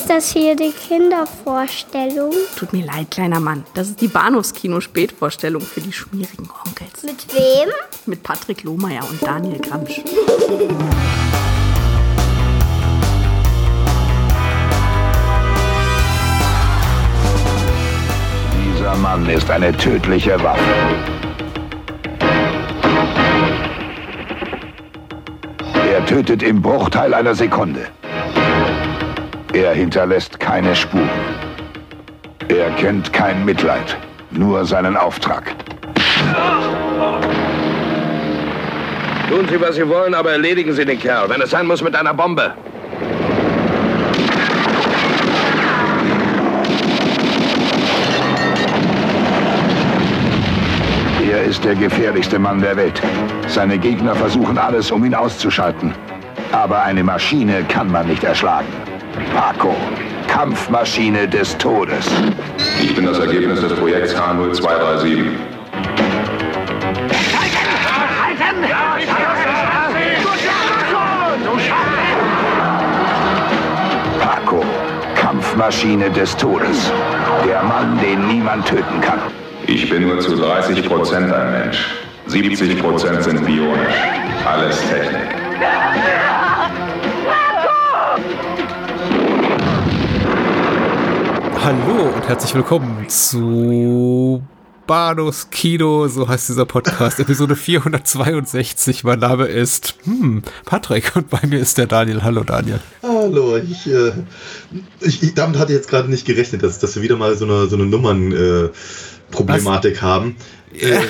Ist das hier die Kindervorstellung? Tut mir leid, kleiner Mann. Das ist die Bahnhofskino-Spätvorstellung für die schmierigen Onkels. Mit wem? Mit Patrick Lohmeier und Daniel Gramsch. Dieser Mann ist eine tödliche Waffe. Er tötet im Bruchteil einer Sekunde. Er hinterlässt keine Spuren. Er kennt kein Mitleid, nur seinen Auftrag. Tun Sie, was Sie wollen, aber erledigen Sie den Kerl, wenn es sein muss, mit einer Bombe. Er ist der gefährlichste Mann der Welt. Seine Gegner versuchen alles, um ihn auszuschalten. Aber eine Maschine kann man nicht erschlagen. Paco, Kampfmaschine des Todes. Ich bin das Ergebnis des Projekts K0237. Halten! Ja, ich kann es! Du schaffst es! Du schaffst es! Paco, Kampfmaschine des Todes. Der Mann, den niemand töten kann. Ich bin nur zu 30% ein Mensch. 70% sind bionisch. Alles Technik. Hallo und herzlich willkommen zu Bahnhofskino, so heißt dieser Podcast, Episode 462. Mein Name ist Patrick und bei mir ist der Daniel. Hallo Daniel. Hallo, damit hatte ich jetzt gerade nicht gerechnet, dass wir wieder mal so eine Nummernproblematik haben. Ja.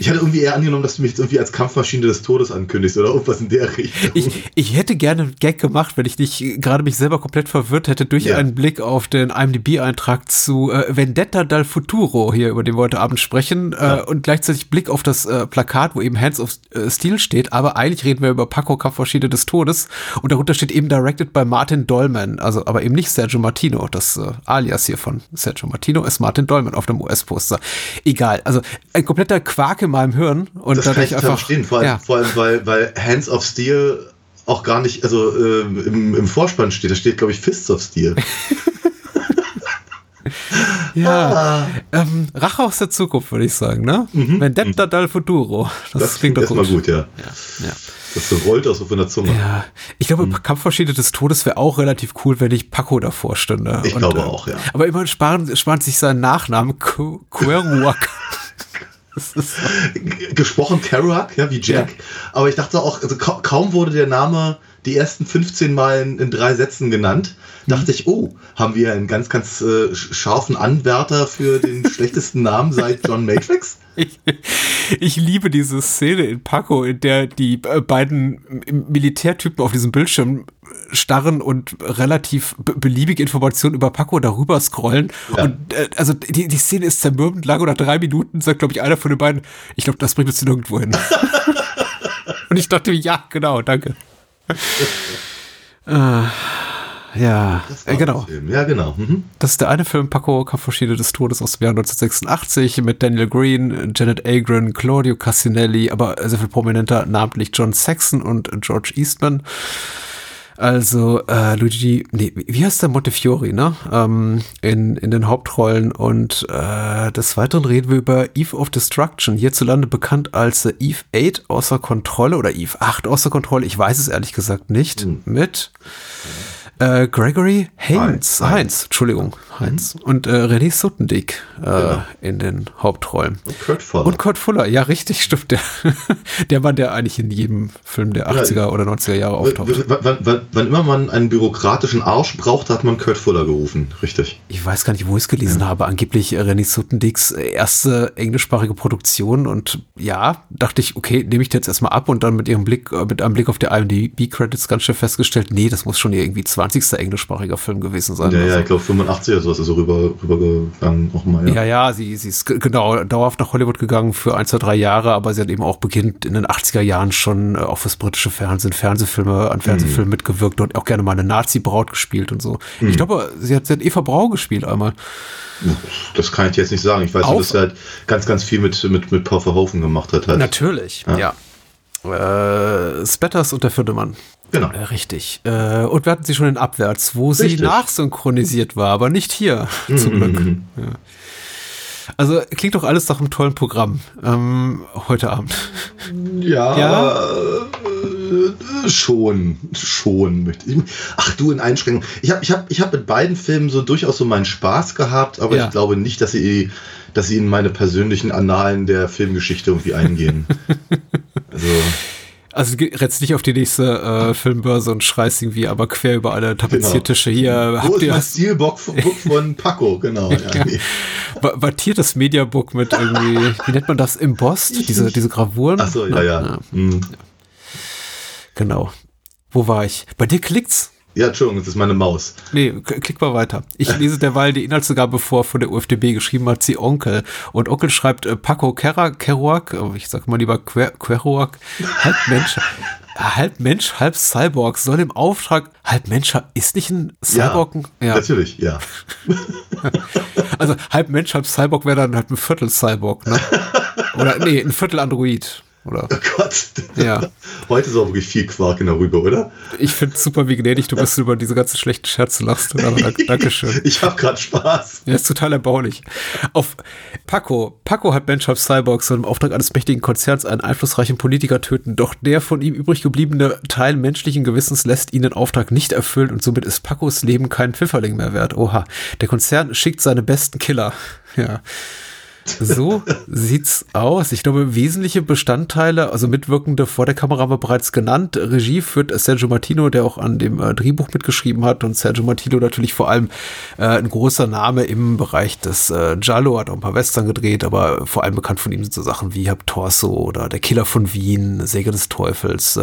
Ich hatte irgendwie eher angenommen, dass du mich jetzt irgendwie als Kampfmaschine des Todes ankündigst oder irgendwas in der Richtung. Ich hätte gerne einen Gag gemacht, wenn ich nicht gerade mich selber komplett verwirrt hätte durch einen Blick auf den IMDb-Eintrag zu Vendetta dal Futuro, hier über den wir heute Abend sprechen, und gleichzeitig Blick auf das Plakat, wo eben Hands of Steel steht, aber eigentlich reden wir über Paco, Kampfmaschine des Todes, und darunter steht eben directed by Martin Dolman, also aber eben nicht Sergio Martino, das Alias hier von Sergio Martino ist Martin Dolman auf dem US-Poster. Egal, also ein kompletter Quark in meinem Hirn. Und das dadurch kann ich einfach verstehen, vor allem weil Hands of Steel auch gar nicht, also im Vorspann steht, da steht, glaube ich, Fists of Steel. Ja, Rache aus der Zukunft, würde ich sagen, ne? Vendetta dal Futuro. Das klingt doch erstmal gut, ja. Das rollt auch so von der Zunge. Ja, ich glaube, Kampfmaschine des Todes wäre auch relativ cool, wenn ich Paco davor stünde. Ich glaube auch, ja. Aber immerhin spart sich seinen Nachnamen Queruak. Gesprochen Kerouac, ja, wie Jack. Ja. Aber ich dachte auch, also kaum wurde der Name die ersten 15 Mal in 3 Sätzen genannt, dachte ich, oh, haben wir einen ganz, ganz scharfen Anwärter für den schlechtesten Namen seit John Matrix? Ich liebe diese Szene in Paco, in der die beiden Militärtypen auf diesem Bildschirm starren und relativ beliebige Informationen über Paco darüber scrollen. Ja. Und also die Szene ist zermürbend lang, und nach 3 Minuten sagt, glaube ich, einer von den beiden, ich glaube, das bringt uns nirgendwo hin. Und ich dachte, ja, genau, danke. Genau. Ja, genau. Das ist der eine Film, Paco, Kampfmaschine des Todes, aus dem Jahr 1986 mit Daniel Green, Janet Agren, Claudio Cassinelli, aber sehr viel prominenter, namentlich John Saxon und George Eastman. Also Luigi, nee, wie heißt der, Montefiori, ne? In den Hauptrollen, und des Weiteren reden wir über Eve of Destruction, hierzulande bekannt als Eve 8 außer Kontrolle oder Eve 8 außer Kontrolle, ich weiß es ehrlich gesagt nicht, mit Gregory Hines und Renée Soutendijk in den Hauptrollen. Und Kurt Fuller. Ja, richtig, stimmt. Der Mann, der eigentlich in jedem Film der 80er oder 90er Jahre auftaucht. Wann immer man einen bürokratischen Arsch braucht, hat man Kurt Fuller gerufen, richtig. Ich weiß gar nicht, wo ich es gelesen habe. Angeblich Renée Soutendijks erste englischsprachige Produktion, und ja, dachte ich, okay, nehme ich dir jetzt erstmal ab, und dann mit einem Blick auf die IMDb-Credits ganz schnell festgestellt, nee, das muss schon irgendwie 20. englischsprachiger Film gewesen sein. Ja, also. Ich glaube 85 oder sowas ist so rübergegangen auch mal. Ja, sie ist genau dauerhaft nach Hollywood gegangen für 1, 2, 3 Jahre, aber sie hat eben auch beginnt in den 80er Jahren schon auch fürs britische Fernsehen, Fernsehfilmen mitgewirkt und auch gerne mal eine Nazi-Braut gespielt und so. Ich glaube, sie hat Eva Braun gespielt einmal. Das kann ich jetzt nicht sagen. Ich weiß nur, dass sie halt ganz, ganz viel mit Paul Verhoeven gemacht hat. Halt. Natürlich, ja. Spetters und der vierte Mann. Genau. Richtig. Und wir hatten sie schon in Abwärts, wo richtig. Sie nachsynchronisiert war, aber nicht hier, zum Glück. Ja. Also klingt doch alles nach einem tollen Programm heute Abend. Ja, ja? Schon möchte ich. Ach du, in Einschränkung. Ich hab mit beiden Filmen so durchaus so meinen Spaß gehabt, aber ja. Ich glaube nicht, dass sie in meine persönlichen Annalen der Filmgeschichte irgendwie eingehen. Also du rennst nicht auf die nächste Filmbörse und schreist irgendwie aber quer über alle Tapeziertische hier. Wo ist das Steelbook von Paco? Genau. Ja. Wattiertes Mediabook mit irgendwie, wie nennt man das, embossed? Diese Gravuren? Achso, ja. Mhm. Genau. Wo war ich? Bei dir klickt's? Ja, Entschuldigung, das ist meine Maus. Nee, klick mal weiter. Ich lese derweil die Inhaltsangabe vor, von der UFDB geschrieben hat sie Onkel. Und Onkel schreibt Paco Kerouac, ich sag mal lieber Queruak, halb Mensch, halb Cyborg, soll im Auftrag, halb Mensch, ist nicht ein Cyborg? Ja, natürlich, ja. Also halb Mensch, halb Cyborg wäre dann halt ein Viertel Cyborg, ne? Oder nee, ein Viertel Android. Oder? Oh Gott. Ja. Heute ist auch wirklich viel Quark in der Rübe, oder? Ich finde es super, wie gnädig du bist, über diese ganzen schlechten Scherze lachst. Dankeschön. Ich habe gerade Spaß. Ja, ist total erbaulich. Auf Paco hat Mensch, halb Cyborg, soll im Auftrag eines mächtigen Konzerns einen einflussreichen Politiker töten. Doch der von ihm übrig gebliebene Teil menschlichen Gewissens lässt ihn den Auftrag nicht erfüllen und somit ist Pacos Leben kein Pfifferling mehr wert. Oha. Der Konzern schickt seine besten Killer. Ja. So sieht's aus. Ich glaube, wesentliche Bestandteile, also Mitwirkende vor der Kamera haben wir bereits genannt. Regie führt Sergio Martino, der auch an dem Drehbuch mitgeschrieben hat. Und Sergio Martino natürlich vor allem ein großer Name im Bereich des Giallo, hat auch ein paar Western gedreht, aber vor allem bekannt von ihm sind so Sachen wie Hab Torso oder Der Killer von Wien, Säge des Teufels,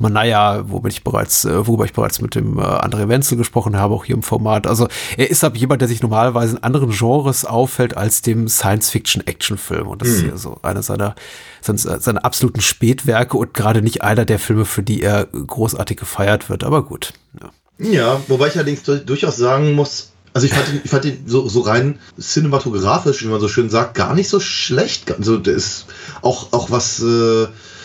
Manaya, worüber ich bereits mit dem André Wenzel gesprochen habe, auch hier im Format. Also er ist ab jemand, der sich normalerweise in anderen Genres auffällt als dem Science-Fiction-Action-Film und das ist ja so einer seiner absoluten Spätwerke und gerade nicht einer der Filme, für die er großartig gefeiert wird, aber gut. Ja, wobei ich allerdings durchaus sagen muss, also ich fand ihn so rein cinematografisch, wie man so schön sagt, gar nicht so schlecht. Also der ist auch was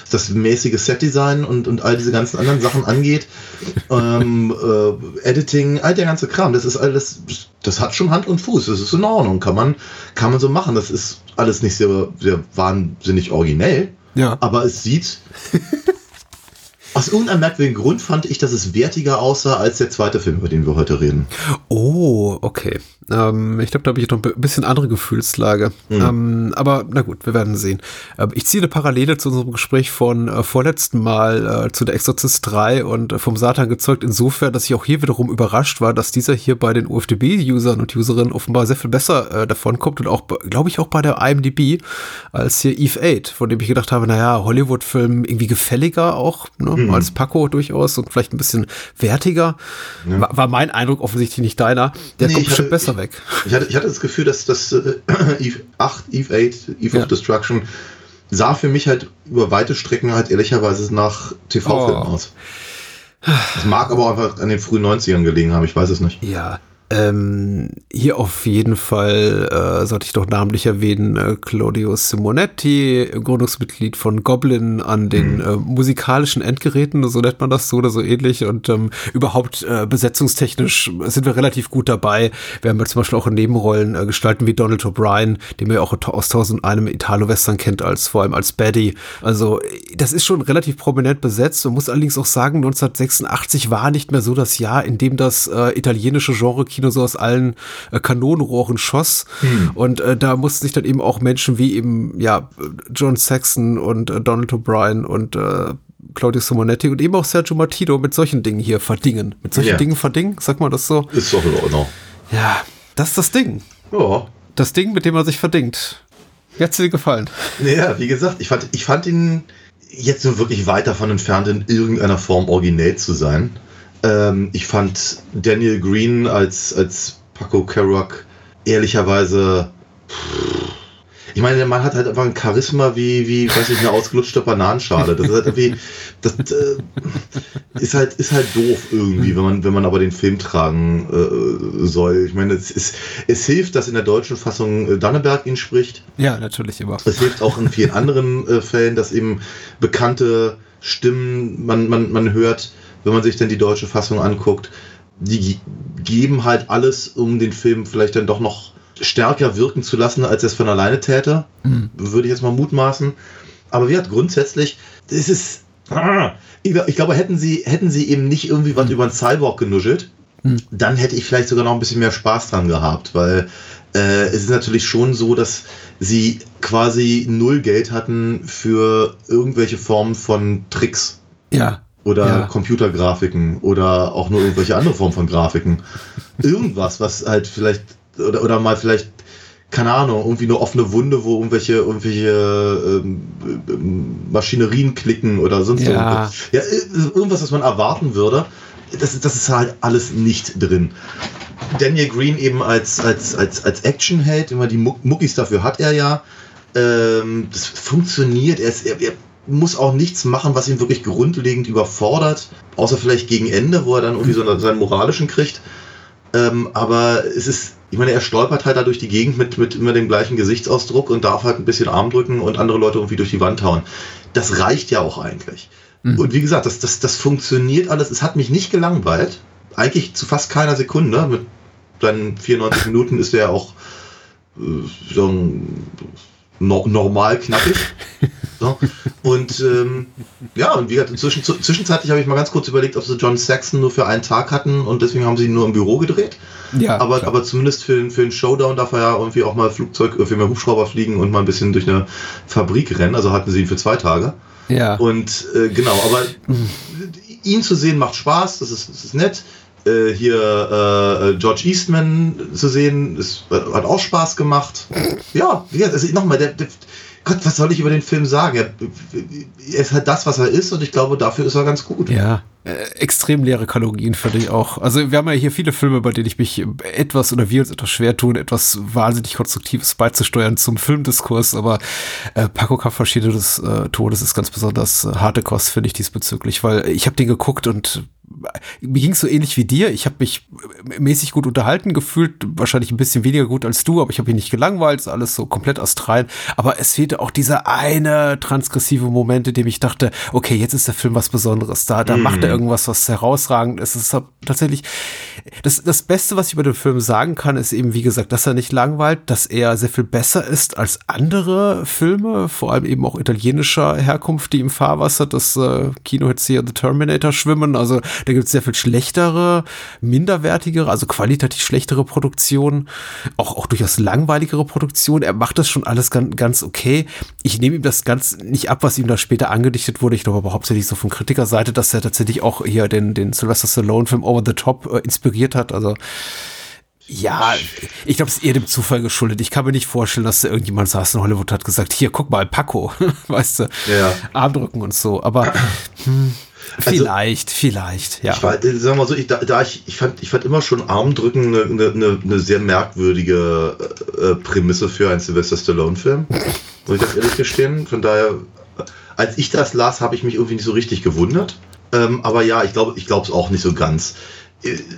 das mäßige Set-Design und all diese ganzen anderen Sachen angeht, Editing, all der ganze Kram, das ist alles, das hat schon Hand und Fuß, das ist in Ordnung, kann man so machen, das ist alles nicht sehr, sehr wahnsinnig originell, ja. Aber es sieht, aus irgendeinem merkwürdigen Grund fand ich, dass es wertiger aussah als der zweite Film, über den wir heute reden. Oh, okay. Ich glaube, da habe ich noch ein bisschen andere Gefühlslage. Aber na gut, wir werden sehen. Ich ziehe eine Parallele zu unserem Gespräch von vorletzten Mal zu der Exorzist 3 und vom Satan gezeugt, insofern, dass ich auch hier wiederum überrascht war, dass dieser hier bei den UFDB-Usern und Userinnen offenbar sehr viel besser davonkommt und auch, glaube ich, auch bei der IMDb als hier Eve 8, von dem ich gedacht habe, naja, Hollywood-Film irgendwie gefälliger auch, ne, als Paco durchaus und vielleicht ein bisschen wertiger. Ja. War mein Eindruck, offensichtlich nicht deiner. Der kommt bestimmt besser weg. Ich hatte das Gefühl, dass das Eve 8, Eve of Destruction sah für mich halt über weite Strecken halt ehrlicherweise nach TV-Filmen aus. Das mag aber auch einfach an den frühen 90ern gelegen haben, ich weiß es nicht. Ja, hier auf jeden Fall sollte ich doch namentlich erwähnen, Claudio Simonetti, Gründungsmitglied von Goblin an den musikalischen Endgeräten, so nennt man das, so oder so ähnlich, und überhaupt besetzungstechnisch sind wir relativ gut dabei. Wir haben ja zum Beispiel auch in Nebenrollen gestalten wie Donald O'Brien, den man ja auch aus 1001 Italo-Western kennt, vor allem als Baddy. Also das ist schon relativ prominent besetzt. Man muss allerdings auch sagen, 1986 war nicht mehr so das Jahr, in dem das italienische Genre Kino so aus allen Kanonenrohren schoss und da mussten sich dann eben auch Menschen wie eben John Saxon und Donald O'Brien und Claudio Simonetti und eben auch Sergio Martino mit solchen Dingen hier verdingen. Mit solchen Dingen verdingen? Sag mal das so? Ist doch in Ordnung. Ja, das ist das Ding. Ja. Das Ding, mit dem man sich verdingt. Wie hat's dir gefallen? Ja, wie gesagt, ich fand ihn jetzt so wirklich weit davon entfernt, in irgendeiner Form originell zu sein. Ich fand Daniel Green als Paco Kerouac ehrlicherweise. Ich meine, der Mann hat halt einfach ein Charisma wie weiß ich, eine ausgelutschte Bananenschale. Das ist halt irgendwie. Das ist halt doof irgendwie, wenn man aber den Film tragen soll. Ich meine, es hilft, dass in der deutschen Fassung Danneberg ihn spricht. Ja, natürlich immer. Es hilft auch in vielen anderen Fällen, dass eben bekannte Stimmen man hört. wenn man sich denn die deutsche Fassung anguckt, die geben halt alles, um den Film vielleicht dann doch noch stärker wirken zu lassen, als er es von alleine täte. Mhm. Würde ich jetzt mal mutmaßen. Aber wie gesagt, grundsätzlich, es ist, ich glaube, hätten sie eben nicht irgendwie was über einen Cyborg genuschelt, dann hätte ich vielleicht sogar noch ein bisschen mehr Spaß dran gehabt, weil es ist natürlich schon so, dass sie quasi null Geld hatten für irgendwelche Formen von Tricks. Ja. Oder Computergrafiken oder auch nur irgendwelche andere Formen von Grafiken. Irgendwas, was halt vielleicht, oder mal vielleicht, keine Ahnung, irgendwie eine offene Wunde, wo irgendwelche Maschinerien klicken oder sonst irgendwas. Ja, irgendwas, was man erwarten würde. Das ist halt alles nicht drin. Daniel Green eben als Actionheld, immer die Muckis dafür hat er ja. Das funktioniert. Er muss auch nichts machen, was ihn wirklich grundlegend überfordert. Außer vielleicht gegen Ende, wo er dann irgendwie so seinen moralischen kriegt. Aber es ist, ich meine, er stolpert halt da durch die Gegend mit immer dem gleichen Gesichtsausdruck und darf halt ein bisschen Arm drücken und andere Leute irgendwie durch die Wand hauen. Das reicht ja auch eigentlich. Und wie gesagt, das funktioniert alles. Es hat mich nicht gelangweilt. Eigentlich zu fast keiner Sekunde. Mit seinen 94 Minuten ist er auch so normal knackig. So. Und und wie gesagt, zwischenzeitlich habe ich mal ganz kurz überlegt, ob sie John Saxon nur für einen Tag hatten und deswegen haben sie ihn nur im Büro gedreht. Ja, aber zumindest für den Showdown darf er ja irgendwie auch mal Hubschrauber fliegen und mal ein bisschen durch eine Fabrik rennen. Also hatten sie ihn für 2 Tage. Ja. Und genau, aber ihn zu sehen macht Spaß, das ist nett. Hier George Eastman zu sehen, hat auch Spaß gemacht. Ja, also nochmal, Gott, was soll ich über den Film sagen? Er ist halt das, was er ist und ich glaube, dafür ist er ganz gut. Ja, extrem leere Kalorien finde ich auch. Also wir haben ja hier viele Filme, bei denen ich mich wir uns etwas schwer tun, etwas wahnsinnig Konstruktives beizusteuern zum Filmdiskurs, aber Paco Cassinelli des Todes ist ganz besonders harte Kost, finde ich diesbezüglich, weil ich habe den geguckt und mir ging es so ähnlich wie dir. Ich habe mich mäßig gut unterhalten gefühlt, wahrscheinlich ein bisschen weniger gut als du, aber ich habe mich nicht gelangweilt, ist alles so komplett astrein. Aber es fehlte auch dieser eine transgressive Moment, in dem ich dachte, okay, jetzt ist der Film was Besonderes. Da macht er irgendwas, was herausragend ist. Es ist tatsächlich das Beste, was ich über den Film sagen kann, ist eben, wie gesagt, dass er nicht langweilt, dass er sehr viel besser ist als andere Filme, vor allem eben auch italienischer Herkunft, die im Fahrwasser des Kinohits hier The Terminator schwimmen. Also da gibt es sehr viel schlechtere, minderwertigere, also qualitativ schlechtere Produktionen, auch durchaus langweiligere Produktionen. Er macht das schon alles ganz, ganz okay. Ich nehme ihm das ganz nicht ab, was ihm da später angedichtet wurde. Ich glaube aber hauptsächlich so von Kritikerseite, dass er tatsächlich auch hier den Sylvester Stallone-Film Over the Top inspiriert hat. Also ja, ich glaube, es ist eher dem Zufall geschuldet. Ich kann mir nicht vorstellen, dass da irgendjemand saß in Hollywood und hat gesagt, hier, guck mal, Paco, weißt du, ja. Armdrücken und so. Aber Vielleicht, ja. Ich fand immer schon Armdrücken eine sehr merkwürdige Prämisse für einen Sylvester Stallone-Film. Muss ich das ehrlich gestehen. Von daher, als ich das las, habe ich mich irgendwie nicht so richtig gewundert. Aber ja, ich glaube es auch nicht so ganz.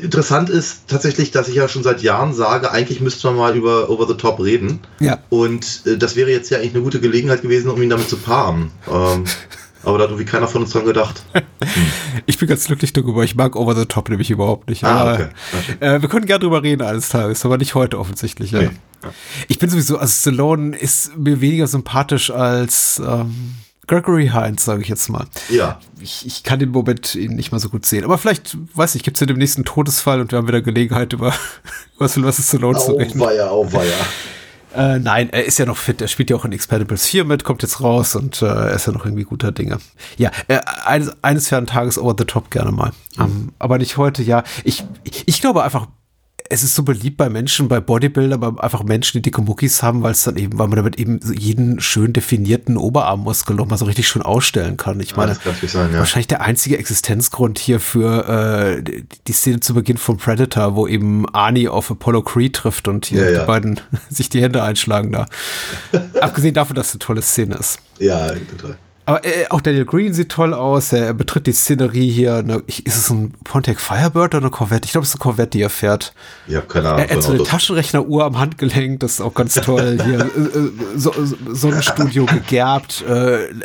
Interessant ist tatsächlich, dass ich ja schon seit Jahren sage, eigentlich müsste man mal über Over the Top reden. Ja. Und das wäre jetzt ja eigentlich eine gute Gelegenheit gewesen, um ihn damit zu paaren. Aber da hat irgendwie keiner von uns dran gedacht. Ich bin ganz glücklich darüber. Ich mag Over the Top nämlich überhaupt nicht. Okay. Wir können gerne drüber reden eines Tages, aber nicht heute offensichtlich. Ja. Okay. Ja. Ich bin sowieso, also Stallone ist mir weniger sympathisch als Gregory Hines, sage ich jetzt mal. Ja. Ich kann den Moment ihn nicht mal so gut sehen. Aber vielleicht, weiß ich, gibt es ja dem nächsten Todesfall und wir haben wieder Gelegenheit, über Sylvester Stallone zu reden. Auweia. Nein, er ist ja noch fit, er spielt ja auch in Expendables 4 mit, kommt jetzt raus und er ist ja noch irgendwie guter Dinge. Ja, eines fernen Tages Over the Top gerne mal. Aber nicht heute, ja. Ich glaube einfach, es ist so beliebt bei Menschen, bei Bodybuildern, bei einfach Menschen, die dicke Muckis haben, weil man damit eben jeden schön definierten Oberarmmuskel nochmal so richtig schön ausstellen kann. Ich meine, wahrscheinlich der einzige Existenzgrund hier für die Szene zu Beginn von Predator, wo eben Arnie auf Apollo Creed trifft und hier die beiden sich die Hände einschlagen da. Abgesehen davon, dass es eine tolle Szene ist. Ja, total. Aber auch Daniel Green sieht toll aus. Er betritt die Szenerie hier. Ist es ein Pontiac Firebird oder eine Corvette? Ich glaube, es ist eine Corvette, die er fährt. Ich habe keine Ahnung. Er hat so eine Taschenrechneruhr am Handgelenk. Das ist auch ganz toll. Hier Sonnenstudio gegerbt,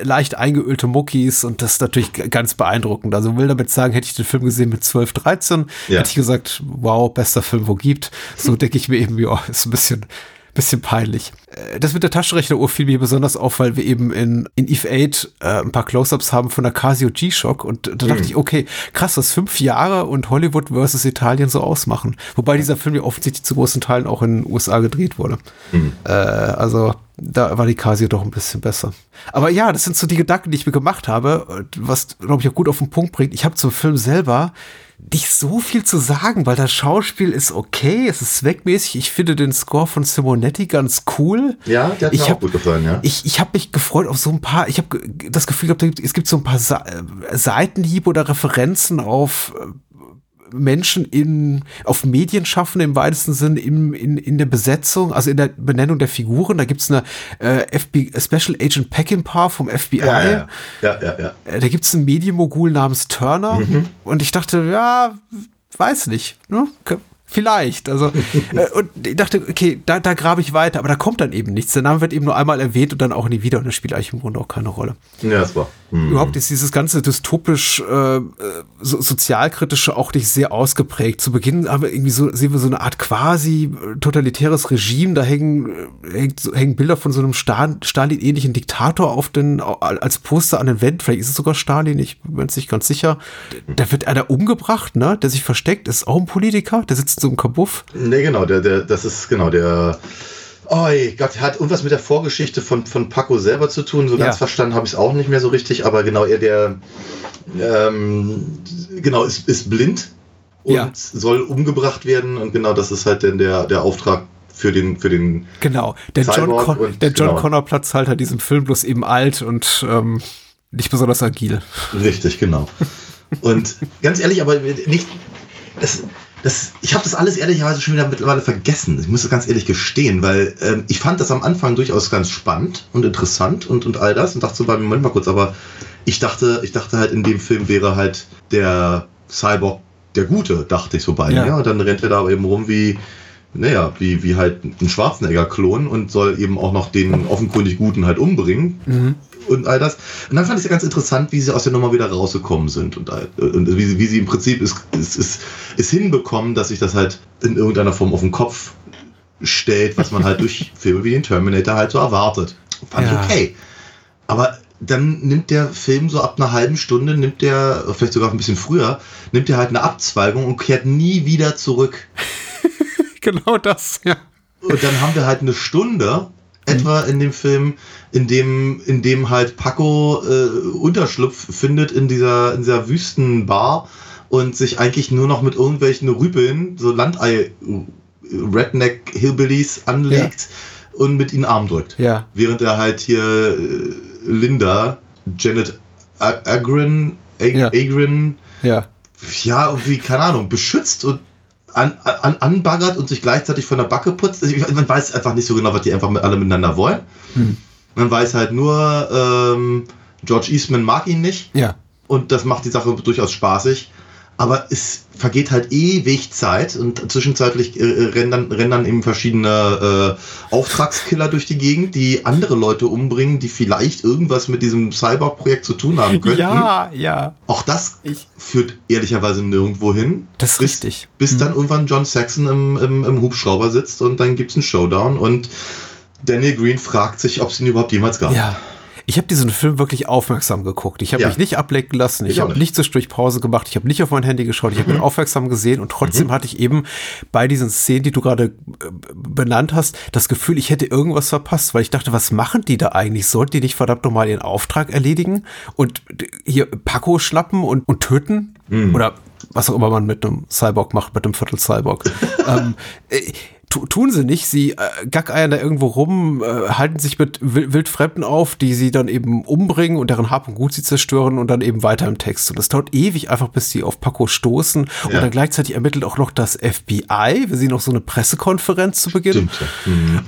leicht eingeölte Muckis. Und das ist natürlich ganz beeindruckend. Also will damit sagen, hätte ich den Film gesehen mit 12, 13, hätte ich gesagt, wow, bester Film, wo gibt. So denke ich mir eben, ja, ist ein bisschen peinlich. Das mit der Taschenrechneruhr fiel mir besonders auf, weil wir eben in Eve 8 ein paar Close-Ups haben von der Casio G-Shock und da dachte ich, okay, krass, was 5 Jahre und Hollywood versus Italien so ausmachen. Wobei dieser Film ja offensichtlich zu großen Teilen auch in den USA gedreht wurde. Also da war die Casio doch ein bisschen besser. Aber ja, das sind so die Gedanken, die ich mir gemacht habe, was, glaube ich, auch gut auf den Punkt bringt. Ich habe zum Film selber nicht so viel zu sagen, weil das Schauspiel ist okay, es ist zweckmäßig. Ich finde den Score von Simonetti ganz cool. Ja, der hat mir auch gut gefallen, ja. Ich habe mich gefreut auf so ein paar, ich habe das Gefühl gehabt, es gibt so ein paar Seitenhiebe oder Referenzen auf Menschen auf Medienschaffen im weitesten Sinn, in der Besetzung, also in der Benennung der Figuren. Da gibt's eine Special Agent Peckinpah vom FBI. Ja. Da gibt's einen Medienmogul namens Turner. Und ich dachte, ja, weiß nicht, ne? Vielleicht, also und ich dachte, okay, da grabe ich weiter, aber da kommt dann eben nichts. Der Name wird eben nur einmal erwähnt und dann auch nie wieder und das spielt eigentlich im Grunde auch keine Rolle. Ja, das war. Überhaupt ist dieses ganze dystopisch sozialkritische auch nicht sehr ausgeprägt. Zu Beginn haben wir irgendwie sehen wir so eine Art quasi totalitäres Regime, da hängen Bilder von so einem Stalin-ähnlichen Diktator als Poster an den Wänden. Vielleicht ist es sogar Stalin, ich bin mir nicht ganz sicher. Da wird einer umgebracht, ne, der sich versteckt, ist auch ein Politiker, der sitzt so im Kabuff. Nee, genau, das ist genau der. Oh Gott, hat irgendwas mit der Vorgeschichte von Paco selber zu tun. So ganz verstanden habe ich es auch nicht mehr so richtig, aber genau, er ist blind und soll umgebracht werden und genau, das ist halt dann der Auftrag für den Genau, der John Connor Platzhalter diesem Film, bloß eben alt und nicht besonders agil. Richtig, genau. Und ganz ehrlich, aber nicht. Ich habe das alles ehrlicherweise schon wieder mittlerweile vergessen. Ich muss das ganz ehrlich gestehen, weil ich fand das am Anfang durchaus ganz spannend und interessant und all das und dachte so bei mir, Moment mal kurz, aber ich dachte halt, in dem Film wäre halt der Cyborg der Gute, dachte ich so bei mir. Ja, und dann rennt er da eben rum wie halt ein Schwarzenegger-Klon und soll eben auch noch den offenkundig Guten halt umbringen und all das. Und dann fand ich es ja ganz interessant, wie sie aus der Nummer wieder rausgekommen sind und wie sie im Prinzip es hinbekommen, dass sich das halt in irgendeiner Form auf den Kopf stellt, was man halt durch Filme wie den Terminator halt so erwartet. Fand ich okay. Aber dann nimmt der Film so ab einer halben Stunde, vielleicht sogar ein bisschen früher, nimmt der halt eine Abzweigung und kehrt nie wieder zurück. Genau das, ja. Und dann haben wir halt eine Stunde etwa in dem Film, in dem halt Paco Unterschlupf findet in dieser Wüstenbar und sich eigentlich nur noch mit irgendwelchen Rüpeln, so Landei-Redneck-Hillbillies anlegt und mit ihnen Arm drückt. Ja. Während er halt hier Linda, Janet Agren, irgendwie, keine Ahnung, beschützt und anbaggert und sich gleichzeitig von der Backe putzt. Also man weiß einfach nicht so genau, was die einfach alle miteinander wollen. Man weiß halt nur, George Eastman mag ihn nicht. Ja. Und das macht die Sache durchaus spaßig. Aber es vergeht halt ewig Zeit und zwischenzeitlich rennen dann eben verschiedene Auftragskiller durch die Gegend, die andere Leute umbringen, die vielleicht irgendwas mit diesem Cyborg-Projekt zu tun haben könnten. Ja. Auch das führt ehrlicherweise nirgendwo hin. Das ist richtig. Bis dann irgendwann John Saxon im Hubschrauber sitzt und dann gibt's einen Showdown und Daniel Green fragt sich, ob es ihn überhaupt jemals gab. Ja. Ich habe diesen Film wirklich aufmerksam geguckt. Ich habe mich nicht ablenken lassen. Ich habe nicht zwischendurch Pause gemacht. Ich habe nicht auf mein Handy geschaut. Ich habe ihn aufmerksam gesehen. Und trotzdem hatte ich eben bei diesen Szenen, die du gerade benannt hast, das Gefühl, ich hätte irgendwas verpasst. Weil ich dachte, was machen die da eigentlich? Sollten die nicht verdammt nochmal ihren Auftrag erledigen? Und hier Paco schnappen und töten? Oder was auch immer man mit einem Cyborg macht, mit einem Viertel-Cyborg. tun sie nicht. Sie gackeiern da irgendwo rum, halten sich mit Wildfremden auf, die sie dann eben umbringen und deren Hab und Gut sie zerstören und dann eben weiter im Text. Und das dauert ewig einfach, bis sie auf Paco stoßen. Ja. Und dann gleichzeitig ermittelt auch noch das FBI. Wir sehen noch so eine Pressekonferenz zu Beginn. Stimmt, ja.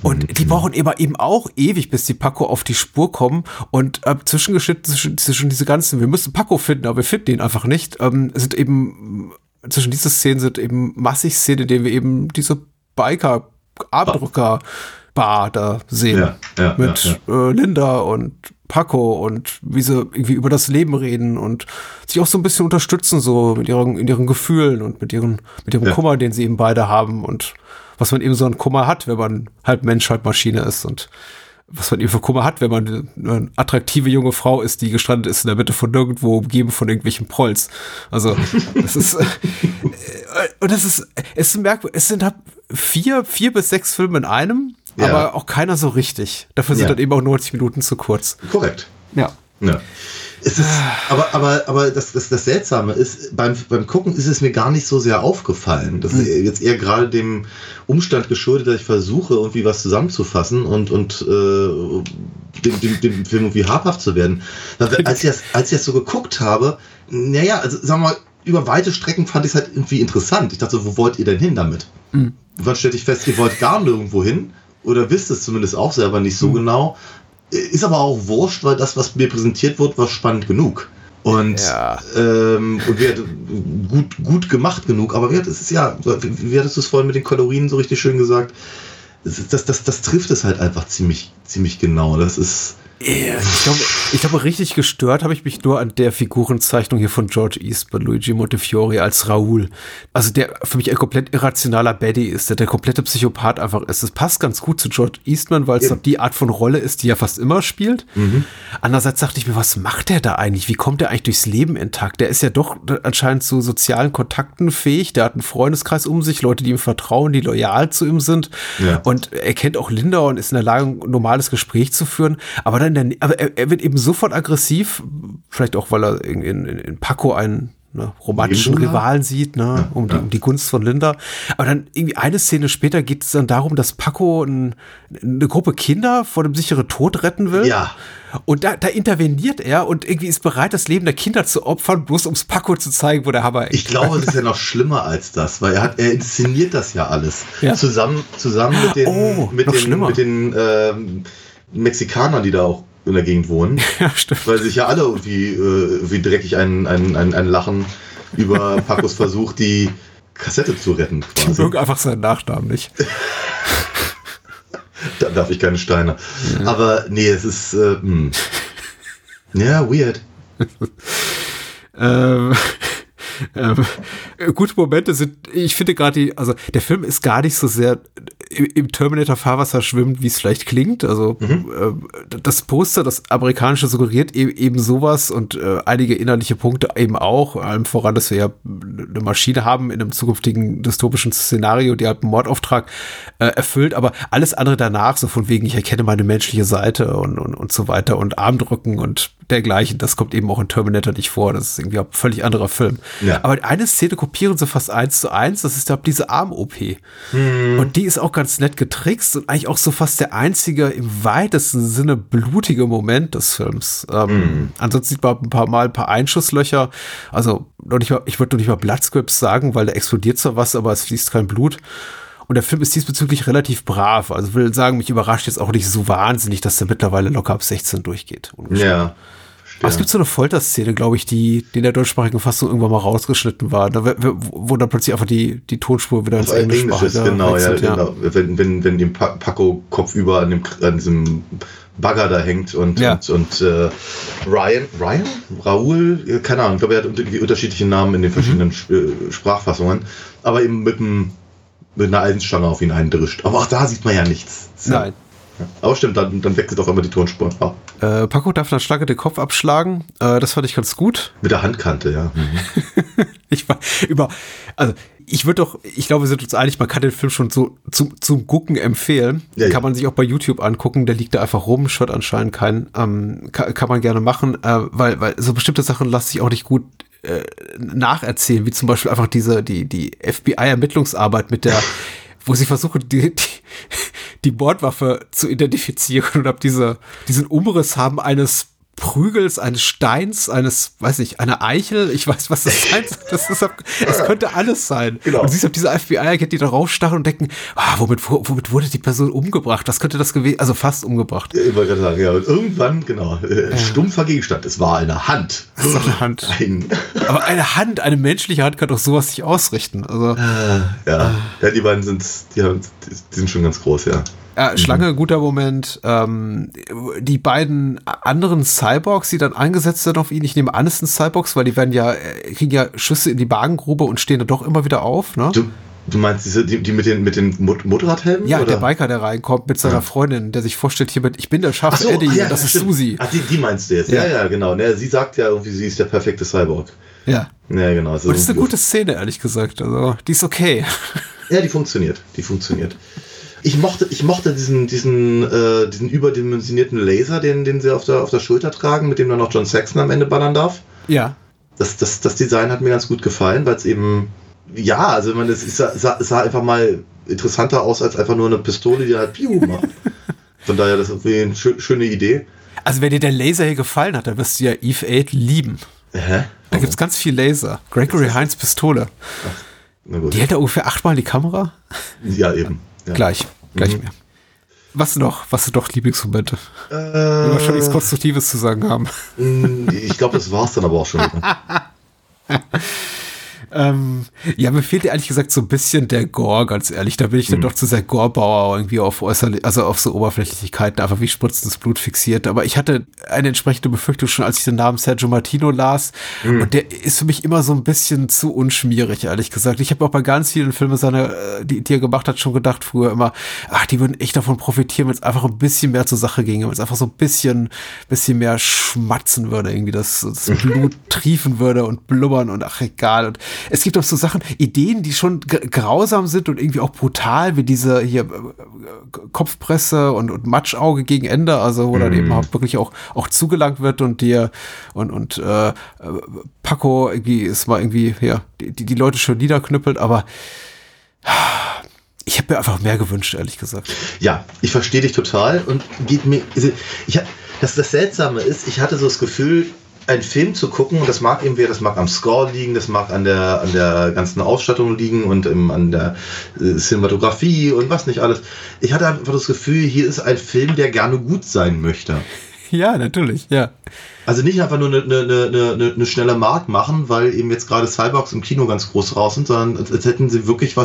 Und die brauchen eben auch ewig, bis die Paco auf die Spur kommen. Und zwischengeschnitten zwischen diese ganzen, wir müssen Paco finden, aber wir finden ihn einfach nicht, sind eben... Zwischen diesen Szenen sind eben massig Szenen, in denen wir eben diese Biker-Abdrucker-Bar da sehen. Ja, mit Linda und Paco und wie sie irgendwie über das Leben reden und sich auch so ein bisschen unterstützen, so mit ihren Gefühlen und mit ihrem Kummer, den sie eben beide haben und was man eben so an Kummer hat, wenn man halb Mensch, halb Maschine ist und was man eben für Kummer hat, wenn man eine attraktive junge Frau ist, die gestrandet ist in der Mitte von nirgendwo, umgeben von irgendwelchen Prolls. Also, das ist, und es ist merkwürdig, es sind halt vier bis sechs Filme in einem, aber auch keiner so richtig. Dafür sind dann eben auch 90 Minuten zu kurz. Korrekt. Ja. Es ist, aber das Seltsame ist, beim Gucken ist es mir gar nicht so sehr aufgefallen. Das ist jetzt eher gerade dem Umstand geschuldet, dass ich versuche, irgendwie was zusammenzufassen und dem Film irgendwie habhaft zu werden. Als ich das so geguckt habe, sagen wir mal, über weite Strecken fand ich es halt irgendwie interessant. Ich dachte so, wo wollt ihr denn hin damit? Mhm. Und dann stellte ich fest, ihr wollt gar nirgendwo hin oder wisst es zumindest auch selber nicht so genau. Ist aber auch wurscht, weil das, was mir präsentiert wird, war spannend genug. Und gut gemacht genug. Aber wie hattest du es vorhin mit den Kalorien so richtig schön gesagt? Das trifft es halt einfach ziemlich genau. Das ist... Ich glaube, richtig gestört habe ich mich nur an der Figurenzeichnung hier von George Eastman, Luigi Montefiore als Raoul. Also der für mich ein komplett irrationaler Baddy ist, der komplette Psychopath einfach ist. Das passt ganz gut zu George Eastman, weil es die Art von Rolle ist, die er fast immer spielt. Mhm. Andererseits dachte ich mir, was macht der da eigentlich? Wie kommt der eigentlich durchs Leben intakt? Der ist ja doch anscheinend zu sozialen Kontakten fähig. Der hat einen Freundeskreis um sich, Leute, die ihm vertrauen, die loyal zu ihm sind. Ja. Und er kennt auch Linda und ist in der Lage, ein normales Gespräch zu führen. Aber er wird eben sofort aggressiv, vielleicht auch, weil er in Paco einen romantischen Rivalen sieht, um die Gunst von Linda. Aber dann irgendwie eine Szene später geht es dann darum, dass Paco eine Gruppe Kinder vor dem sicheren Tod retten will. Ja. Und da interveniert er und irgendwie ist bereit, das Leben der Kinder zu opfern, bloß ums Paco zu zeigen, wo der Hammer ist. Ich glaube, es ist ja noch schlimmer als das, weil er inszeniert das ja alles. Ja. Zusammen mit den... Mexikaner, die da auch in der Gegend wohnen, ja, stimmt. Weil sich ja alle wie dreckig ein Lachen über Pacos Versuch, die Kassette zu retten. Quasi. Die mögen einfach seinen Nachnamen nicht. Da darf ich keine Steine. Ja. Aber nee, es ist weird. Gute Momente sind, ich finde gerade der Film ist gar nicht so sehr im Terminator-Fahrwasser schwimmt, wie es vielleicht klingt. Also das Poster, das amerikanische suggeriert eben sowas und einige innerliche Punkte eben auch, allem voran, dass wir ja eine Maschine haben in einem zukünftigen dystopischen Szenario, die halt einen Mordauftrag erfüllt, aber alles andere danach, so von wegen, ich erkenne meine menschliche Seite und so weiter und Armdrücken und dergleichen, das kommt eben auch in Terminator nicht vor, das ist irgendwie ein völlig anderer Film. Ja. Aber eine Szene kopieren sie fast 1:1, das ist, glaube ich, diese Arm-OP. Mhm. Und die ist auch ganz nett getrickst und eigentlich auch so fast der einzige im weitesten Sinne blutige Moment des Films. Ansonsten sieht man ein paar Einschusslöcher, also ich würde noch nicht mal Bloodscripts sagen, weil da explodiert zwar was, aber es fließt kein Blut. Und der Film ist diesbezüglich relativ brav. Also ich will sagen, mich überrascht jetzt auch nicht so wahnsinnig, dass der mittlerweile locker ab 16 durchgeht. Ja. Aber es gibt so eine Folterszene, glaube ich, die in der deutschsprachigen Fassung irgendwann mal rausgeschnitten war. Da wo dann plötzlich einfach die Tonspur wieder ins Englische wechselt. Genau, ja. Wenn dem Paco kopfüber an diesem Bagger da hängt und Ryan? Raoul? Keine Ahnung, ich glaube, er hat irgendwie unterschiedliche Namen in den verschiedenen Sprachfassungen. Aber eben mit einer Eisenstange auf ihn eindrischt. Aber auch da sieht man ja nichts. Nein. Ja. Aber stimmt, dann wechselt auf einmal die Tonspur. Oh. Paco darf dann Schlange den Kopf abschlagen. Das fand ich ganz gut. Mit der Handkante, ja. Mhm. Ich glaube, wir sind uns einig, man kann den Film schon so zum Gucken empfehlen. Ja, kann man sich auch bei YouTube angucken, der liegt da einfach rum, schaut anscheinend keinen. Kann man gerne machen, weil so bestimmte Sachen lassen sich auch nicht gut nacherzählen, wie zum Beispiel einfach die FBI-Ermittlungsarbeit mit der wo sie versuchen, die Mordwaffe zu identifizieren und ab diesen Umriss haben eines Prügels, eines Steins, einer Eichel, ich weiß, was das sein soll. Es könnte alles sein. Genau. Und du siehst, ob diese FBI-Agent, die da raufstachen und denken, womit wurde die Person umgebracht? Was könnte das gewesen? Also fast umgebracht. Ich wollte gerade sagen, ja, und irgendwann, genau, stumpfer Gegenstand. Es war eine Hand. Das ist eine Hand. Aber eine menschliche Hand kann doch sowas nicht ausrichten. Also, ja, die beiden sind schon ganz groß, ja. Schlange, guter Moment. Die beiden anderen Cyborgs, die dann eingesetzt werden auf ihn, ich nehme an, es sind Cyborgs, weil die kriegen ja Schüsse in die Magengrube und stehen dann doch immer wieder auf, ne? Du meinst die mit den Motorradhelmen? Ja, oder? Der Biker, der reinkommt mit seiner Freundin, der sich vorstellt, hier ich bin der Schaf Eddie, das ist Susi. Ach, die meinst du jetzt? Ja, ja, genau. Ne, sie sagt ja irgendwie, sie ist der perfekte Cyborg. Ja. Ja, genau. Also und das ist eine gute Szene, ehrlich gesagt. Also, die ist okay. Ja, die funktioniert. Ich mochte diesen überdimensionierten Laser, den sie auf der Schulter tragen, mit dem dann noch John Saxon am Ende ballern darf. Ja. Das Design hat mir ganz gut gefallen, weil es eben, ja, also man, es sah einfach mal interessanter aus als einfach nur eine Pistole, die halt Piu macht. Von daher, das ist eine schöne Idee. Also wenn dir der Laser hier gefallen hat, dann wirst du ja Eve 8 lieben. Hä? Da gibt's ganz viel Laser. Gregory Hines Pistole. Ach, na gut. Die hält ja ungefähr 8-mal die Kamera. Ja, eben. Ja. Gleich mehr. Was sind noch Lieblingsmomente? Wenn wir schon nichts Konstruktives zu sagen haben. Ich glaube, das war es dann aber auch schon. Ja, mir fehlt ehrlich gesagt so ein bisschen der Gore, ganz ehrlich. Da bin ich dann doch zu sehr Gore-Bauer irgendwie auf auf so Oberflächlichkeiten, einfach wie spritzendes Blut fixiert. Aber ich hatte eine entsprechende Befürchtung schon, als ich den Namen Sergio Martino las. Mhm. Und der ist für mich immer so ein bisschen zu unschmierig, ehrlich gesagt. Ich habe auch bei ganz vielen Filmen, die er gemacht hat, schon gedacht früher immer, die würden echt davon profitieren, wenn es einfach ein bisschen mehr zur Sache ginge, wenn es einfach so ein bisschen mehr schmatzen würde, irgendwie das Blut triefen würde und blubbern und egal. Und es gibt auch so Sachen, Ideen, die schon grausam sind und irgendwie auch brutal, wie diese hier Kopfpresse und Matschauge gegen Ende, also wo dann eben auch wirklich auch zugelangt wird und dir und Paco irgendwie ist mal irgendwie ja, die Leute schön niederknüppelt, aber ich habe mir einfach mehr gewünscht, ehrlich gesagt. Ja, ich verstehe dich total und das Seltsame ist, ich hatte so das Gefühl, einen Film zu gucken, und das mag eben das mag am Score liegen, das mag an der ganzen Ausstattung liegen und an der Cinematografie und was nicht alles. Ich hatte einfach das Gefühl, hier ist ein Film, der gerne gut sein möchte. Ja, natürlich, ja. Also nicht einfach nur eine schnelle Mark machen, weil eben jetzt gerade Cyborgs im Kino ganz groß raus sind, sondern als hätten sie wirklich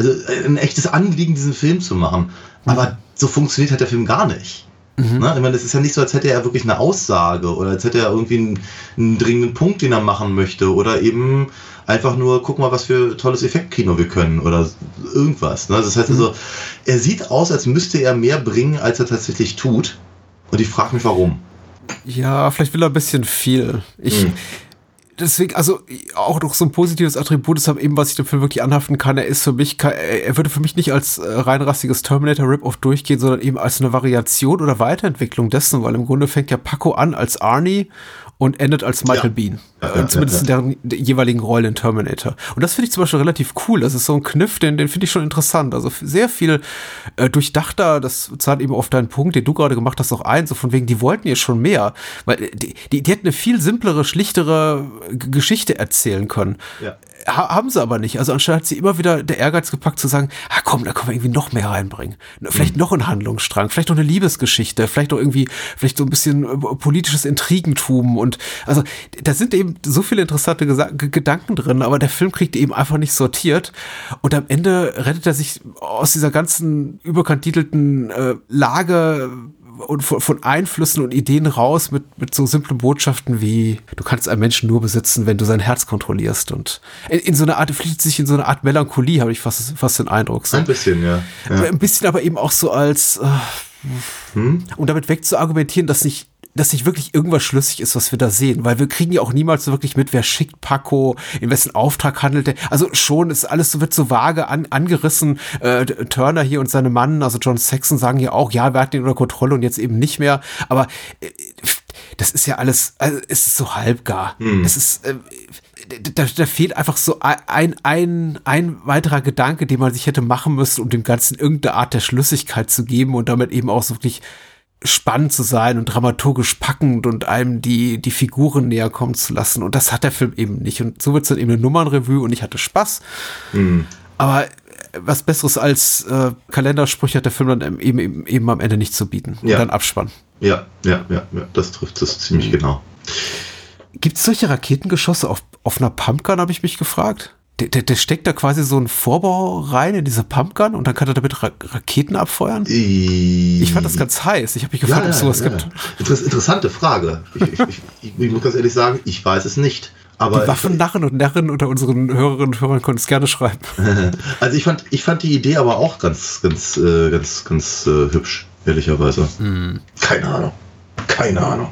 ein echtes Anliegen, diesen Film zu machen. Aber so funktioniert halt der Film gar nicht. Mhm. Na, ich meine, das ist ja nicht so, als hätte er wirklich eine Aussage oder als hätte er irgendwie einen dringenden Punkt, den er machen möchte oder eben einfach nur, guck mal, was für tolles Effektkino wir können oder irgendwas. Ne? Das heißt also, er sieht aus, als müsste er mehr bringen, als er tatsächlich tut und ich frage mich, warum. Ja, vielleicht will er ein bisschen viel. Deswegen, also auch noch so ein positives Attribut ist eben, was ich dem Film wirklich anhaften kann, er würde für mich nicht als rein rassiges Terminator-Rip-Off durchgehen, sondern eben als eine Variation oder Weiterentwicklung dessen, weil im Grunde fängt ja Paco an als Arnie und endet als Michael Biehn. Zumindest in der jeweiligen Rolle in Terminator. Und das finde ich zum Beispiel relativ cool. Das ist so ein Kniff, den finde ich schon interessant. Also sehr viel durchdachter, das zahlt eben auf deinen Punkt, den du gerade gemacht hast, auch ein. So von wegen, die wollten ja schon mehr. Weil die hätten eine viel simplere, schlichtere Geschichte erzählen können. Ja. Haben sie aber nicht. Also anstatt hat sie immer wieder der Ehrgeiz gepackt zu sagen, da können wir irgendwie noch mehr reinbringen. Vielleicht noch einen Handlungsstrang, vielleicht noch eine Liebesgeschichte, vielleicht so ein bisschen politisches Intrigentum und also da sind eben so viele interessante Gedanken drin, aber der Film kriegt eben einfach nicht sortiert und am Ende rettet er sich aus dieser ganzen überkandidelten Lage und von Einflüssen und Ideen raus mit so simplen Botschaften wie, du kannst einen Menschen nur besitzen, wenn du sein Herz kontrollierst. Und in so eine Art Melancholie, habe ich fast den Eindruck. So. Ein bisschen, ja. Ein bisschen, aber eben auch so als, um damit wegzuargumentieren, dass nicht wirklich irgendwas schlüssig ist, was wir da sehen, weil wir kriegen ja auch niemals so wirklich mit, wer schickt Paco, in wessen Auftrag handelt er, also schon ist alles so vage angerissen, Turner hier und seine Mann, also John Saxon sagen ja auch, ja, wir hatten ihn unter Kontrolle und jetzt eben nicht mehr, aber das ist ja alles, also es ist so halbgar, es ist da fehlt einfach so ein weiterer Gedanke, den man sich hätte machen müssen, um dem Ganzen irgendeine Art der Schlüssigkeit zu geben und damit eben auch so wirklich spannend zu sein und dramaturgisch packend und einem die Figuren näher kommen zu lassen. Und das hat der Film eben nicht. Und so wird es dann eben eine Nummernrevue und ich hatte Spaß. Mhm. Aber was Besseres als Kalendersprüche hat der Film dann eben am Ende nicht zu bieten. Ja. Und dann Abspann. Ja, das trifft es ziemlich genau. Gibt es solche Raketengeschosse auf einer Pumpgun, habe ich mich gefragt. Der steckt da quasi so einen Vorbau rein in diese Pumpgun und dann kann er damit Raketen abfeuern? Ich fand das ganz heiß. Ich habe mich gefragt, ob es sowas gibt. Interessante Frage. Ich muss ganz ehrlich sagen, ich weiß es nicht. Aber die Waffennarren und Närren unter unseren Hörerinnen und Hörern können es gerne schreiben. Also ich fand die Idee aber auch ganz hübsch, ehrlicherweise. Hm. Keine Ahnung.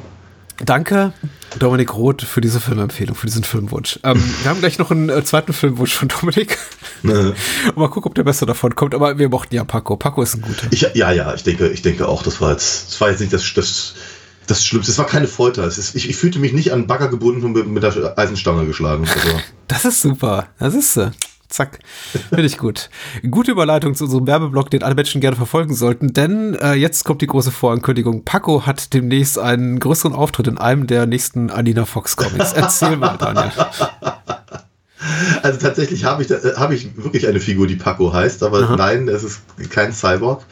Danke, Dominik Roth, für diese Filmempfehlung, für diesen Filmwunsch. Wir haben gleich noch einen zweiten Filmwunsch von Dominik. Ne. Mal gucken, ob der besser davon kommt. Aber wir mochten ja Paco. Paco ist ein guter. Ich denke auch, das war jetzt nicht das Schlimmste. Es war keine Folter. Ich fühlte mich nicht an Bagger gebunden und mit der Eisenstange geschlagen. Also. Das ist super. Das ist so. Zack. Finde ich gut. Gute Überleitung zu unserem Werbeblock, den alle Menschen gerne verfolgen sollten, denn jetzt kommt die große Vorankündigung. Paco hat demnächst einen größeren Auftritt in einem der nächsten Alina Fox Comics. Erzähl mal, Daniel. Also tatsächlich habe ich wirklich eine Figur, die Paco heißt, aber aha. Nein, es ist kein Cyborg.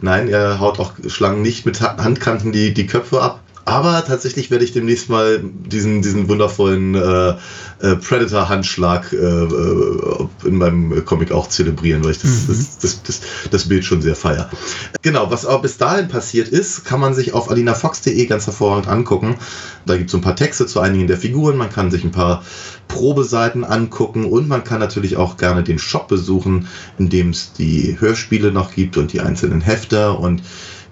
Nein, er haut auch Schlangen nicht mit Handkanten die Köpfe ab. Aber tatsächlich werde ich demnächst mal diesen wundervollen Predator-Handschlag in meinem Comic auch zelebrieren, weil ich das Bild schon sehr feiere. Genau, was aber bis dahin passiert ist, kann man sich auf alinafox.de ganz hervorragend angucken. Da gibt es so ein paar Texte zu einigen der Figuren, man kann sich ein paar Probeseiten angucken und man kann natürlich auch gerne den Shop besuchen, in dem es die Hörspiele noch gibt und die einzelnen Hefter und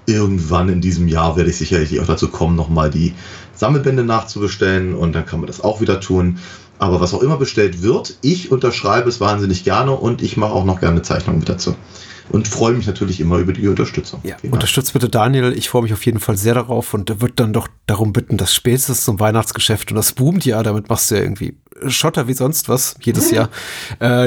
irgendwann in diesem Jahr werde ich sicherlich auch dazu kommen, nochmal die Sammelbände nachzubestellen und dann kann man das auch wieder tun. Aber was auch immer bestellt wird, ich unterschreibe es wahnsinnig gerne und ich mache auch noch gerne Zeichnungen mit dazu. Und freue mich natürlich immer über die Unterstützung. Ja, unterstützt bitte Daniel. Ich freue mich auf jeden Fall sehr darauf und würde dann doch darum bitten, dass spätestens zum Weihnachtsgeschäft und das boomt ja, damit machst du ja irgendwie Schotter wie sonst was jedes Jahr,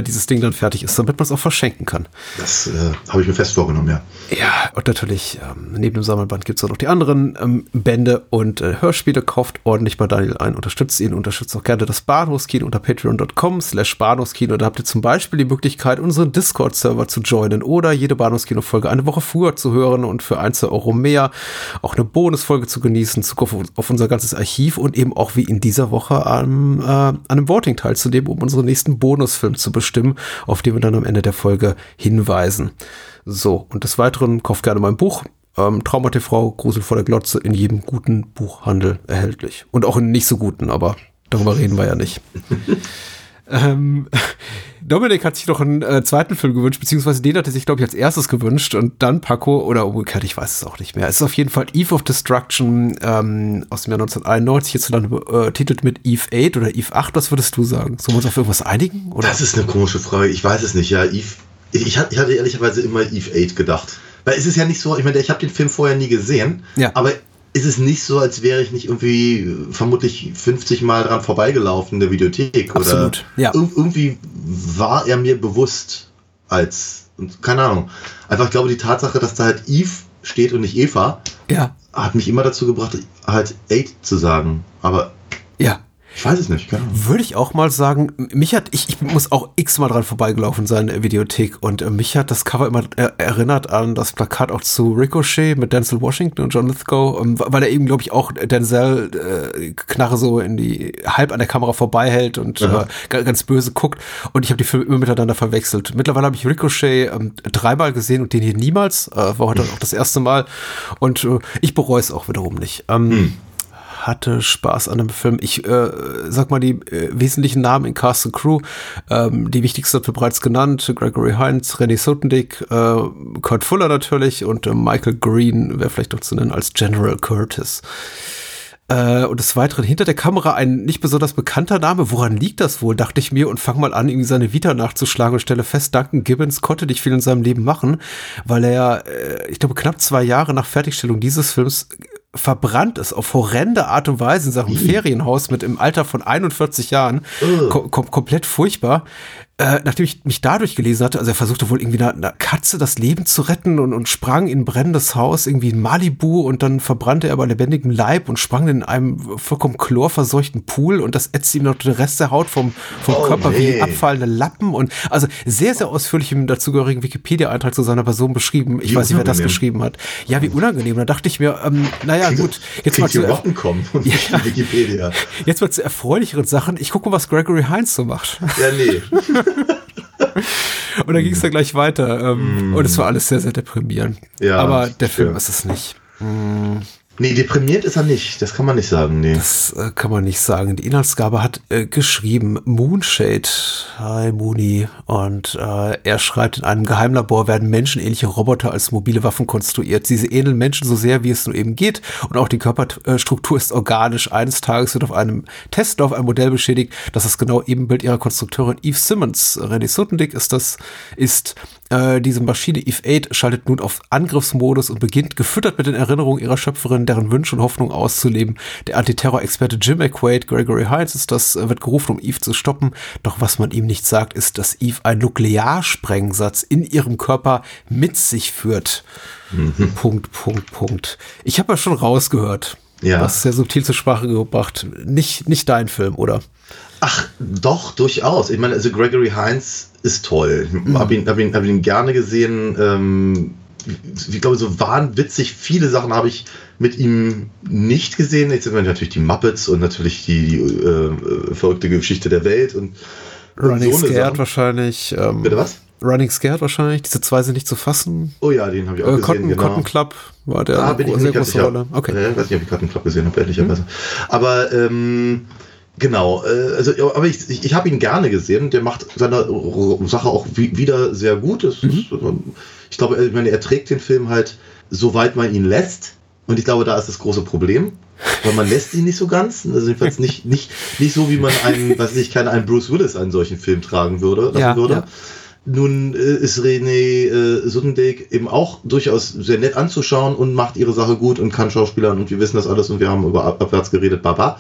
dieses Ding dann fertig ist, damit man es auch verschenken kann. Das habe ich mir fest vorgenommen, ja. Ja, und natürlich, neben dem Sammelband gibt es auch noch die anderen Bände und Hörspiele. Kauft ordentlich mal Daniel ein, unterstützt ihn, unterstützt auch gerne das Bahnhofskino unter patreon.com/Bahnhofskino. Da habt ihr zum Beispiel die Möglichkeit, unseren Discord-Server zu joinen oder jede Bahnhofskino-Folge eine Woche früher zu hören und für 1-2 Euro mehr auch eine Bonusfolge zu genießen, Zugriff auf unser ganzes Archiv und eben auch wie in dieser Woche an einem Voting teilzunehmen, um unseren nächsten Bonusfilm zu bestimmen, auf den wir dann am Ende der Folge hinweisen. So, und des Weiteren kauft gerne mein Buch. Trauma TV, Grusel vor der Glotze, in jedem guten Buchhandel erhältlich. Und auch in nicht so guten, aber darüber reden wir ja nicht. Dominik hat sich noch einen zweiten Film gewünscht, beziehungsweise den hat er sich, glaube ich, als erstes gewünscht und dann Paco oder umgekehrt, ich weiß es auch nicht mehr. Es ist auf jeden Fall Eve of Destruction aus dem Jahr 1991, hierzulande betitelt mit Eve 8 oder Eve 8, was würdest du sagen? Sollen wir uns auf irgendwas einigen? Oder? Das ist eine komische Frage, ich weiß es nicht, ja, Eve, ich hatte ehrlicherweise immer Eve 8 gedacht, weil es ist ja nicht so, ich meine, ich habe den Film vorher nie gesehen, ja. Aber ist es nicht so, als wäre ich nicht irgendwie vermutlich 50 Mal dran vorbeigelaufen in der Videothek? Absolut, oder ja. Irgendwie war er mir bewusst als, keine Ahnung, einfach, ich glaube, die Tatsache, dass da halt Eve steht und nicht Eva, ja, hat mich immer dazu gebracht, halt 8 zu sagen, aber ja. Ich weiß es nicht, keine Ahnung. Würde ich auch mal sagen, mich hat, ich muss auch x-mal dran vorbeigelaufen sein in der Videothek und mich hat das Cover immer erinnert an das Plakat auch zu Ricochet mit Denzel Washington und John Lithgow, weil er eben, glaube ich, auch Denzel Knarre so in die, halb an der Kamera vorbeihält und ganz böse guckt und ich habe die Filme immer miteinander verwechselt. Mittlerweile habe ich Ricochet dreimal gesehen und den hier niemals, war heute auch das erste Mal und ich bereue es auch wiederum nicht. Hatte Spaß an dem Film. Ich sag mal die wesentlichen Namen in Cast and Crew. Die wichtigsten hat wir bereits genannt. Gregory Hines, Renée Soutendijk, Kurt Fuller natürlich und Michael Green wäre vielleicht noch zu nennen als General Curtis. Und des Weiteren hinter der Kamera ein nicht besonders bekannter Name. Woran liegt das wohl, dachte ich mir und fang mal an, irgendwie seine Vita nachzuschlagen und stelle fest, Duncan Gibbins konnte nicht viel in seinem Leben machen, weil er, ich glaube, knapp 2 Jahre nach Fertigstellung dieses Films verbrannt ist auf horrende Art und Weise in seinem Ferienhaus mit im Alter von 41 Jahren. Komplett furchtbar. Nachdem ich mich dadurch gelesen hatte, also er versuchte wohl irgendwie einer Katze das Leben zu retten und sprang in ein brennendes Haus irgendwie in Malibu und dann verbrannte er bei lebendigem Leib und sprang in einem vollkommen chlorverseuchten Pool und das ätzte ihm noch den Rest der Haut vom Körper wie abfallende Lappen und also sehr, sehr ausführlich im dazugehörigen Wikipedia-Eintrag zu seiner Person beschrieben. Ich weiß nicht, wer das geschrieben hat. Ja, wie unangenehm. Da dachte ich mir, naja, gut. Jetzt mal zu erfreulicheren Sachen. Ich gucke mal, was Gregory Hines so macht. Ja, nee. Und dann ging es dann gleich weiter. Und es war alles sehr, sehr deprimierend. Ja, aber der Film ist es nicht. Nee, deprimiert ist er nicht. Das kann man nicht sagen. Nee. Das kann man nicht sagen. Die Inhaltsgabe hat geschrieben, Moonshade, hi Mooney. Und er schreibt, in einem Geheimlabor werden menschenähnliche Roboter als mobile Waffen konstruiert. Diese ähneln Menschen so sehr, wie es nur eben geht. Und auch die Körperstruktur ist organisch. Eines Tages wird auf einem Testlauf ein Modell beschädigt, das das genaue Ebenbild ihrer Konstrukteurin Eve Simmons. Renée Soutendijk ist. Diese Maschine Eve 8 schaltet nun auf Angriffsmodus und beginnt, gefüttert mit den Erinnerungen ihrer Schöpferin, deren Wünsche und Hoffnungen auszuleben. Der Antiterror-Experte Jim McQuaid, Gregory Hines, wird gerufen, um Eve zu stoppen. Doch was man ihm nicht sagt, ist, dass Eve einen Nuklearsprengsatz in ihrem Körper mit sich führt. Mhm. Punkt. Ich habe ja schon rausgehört. Ja. Das ist sehr subtil zur Sprache gebracht. Nicht dein Film, oder? Ach, doch, durchaus. Ich meine, also Gregory Hines ist toll. Hab ihn gerne gesehen. Ich glaube, so wahnwitzig viele Sachen habe ich mit ihm nicht gesehen. Jetzt sind wir natürlich die Muppets und natürlich die verrückte Geschichte der Welt. Und Running so Scared Sachen. Wahrscheinlich. Bitte was? Running Scared wahrscheinlich. Diese zwei sind nicht zu fassen. Oh ja, den habe ich auch gesehen, genau. Cotton Club war der sehr große Rolle. Okay. Ich weiß nicht, ob ich Cotton Club gesehen habe, ehrlicherweise. Aber genau, also, aber ich habe ihn gerne gesehen. Der macht seine Sache auch wieder sehr gut. Ich glaube, er trägt den Film halt, soweit man ihn lässt. Und ich glaube, da ist das große Problem, weil man lässt ihn nicht so ganz. Also jedenfalls nicht so, wie man einen Bruce Willis einen solchen Film tragen würde. Ja. Nun ist Renée Soutendijk eben auch durchaus sehr nett anzuschauen und macht ihre Sache gut und kann Schauspielern und wir wissen das alles und wir haben über Abwärts geredet, baba.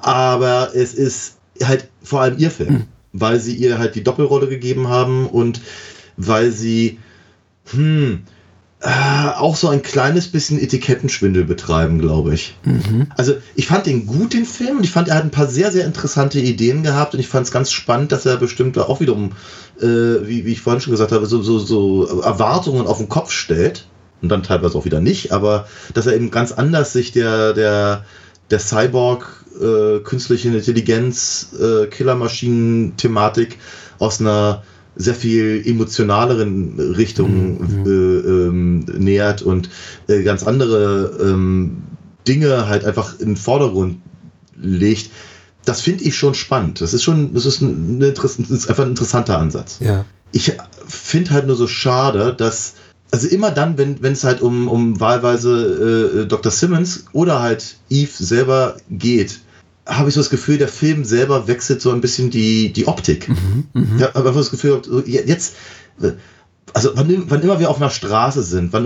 Aber es ist halt vor allem ihr Film, weil sie ihr halt die Doppelrolle gegeben haben und weil sie auch so ein kleines bisschen Etikettenschwindel betreiben, glaube ich. Mhm. Also ich fand den gut, den Film, und ich fand, er hat ein paar sehr, sehr interessante Ideen gehabt und ich fand es ganz spannend, dass er bestimmt auch wiederum, wie ich vorhin schon gesagt habe, so Erwartungen auf den Kopf stellt und dann teilweise auch wieder nicht, aber dass er eben ganz anders sich der Cyborg, künstliche Intelligenz, Killermaschinen-Thematik aus einer sehr viel emotionaleren Richtung nähert und ganz andere Dinge halt einfach in den Vordergrund legt. Das finde ich schon spannend. Das ist einfach ein interessanter Ansatz. Ja. Ich finde halt nur so schade, dass, also immer dann, wenn es halt um wahlweise Dr. Simmons oder halt Eve selber geht, habe ich so das Gefühl, der Film selber wechselt so ein bisschen die Optik. Ich habe einfach das Gefühl, jetzt, also wann immer wir auf einer Straße sind, wann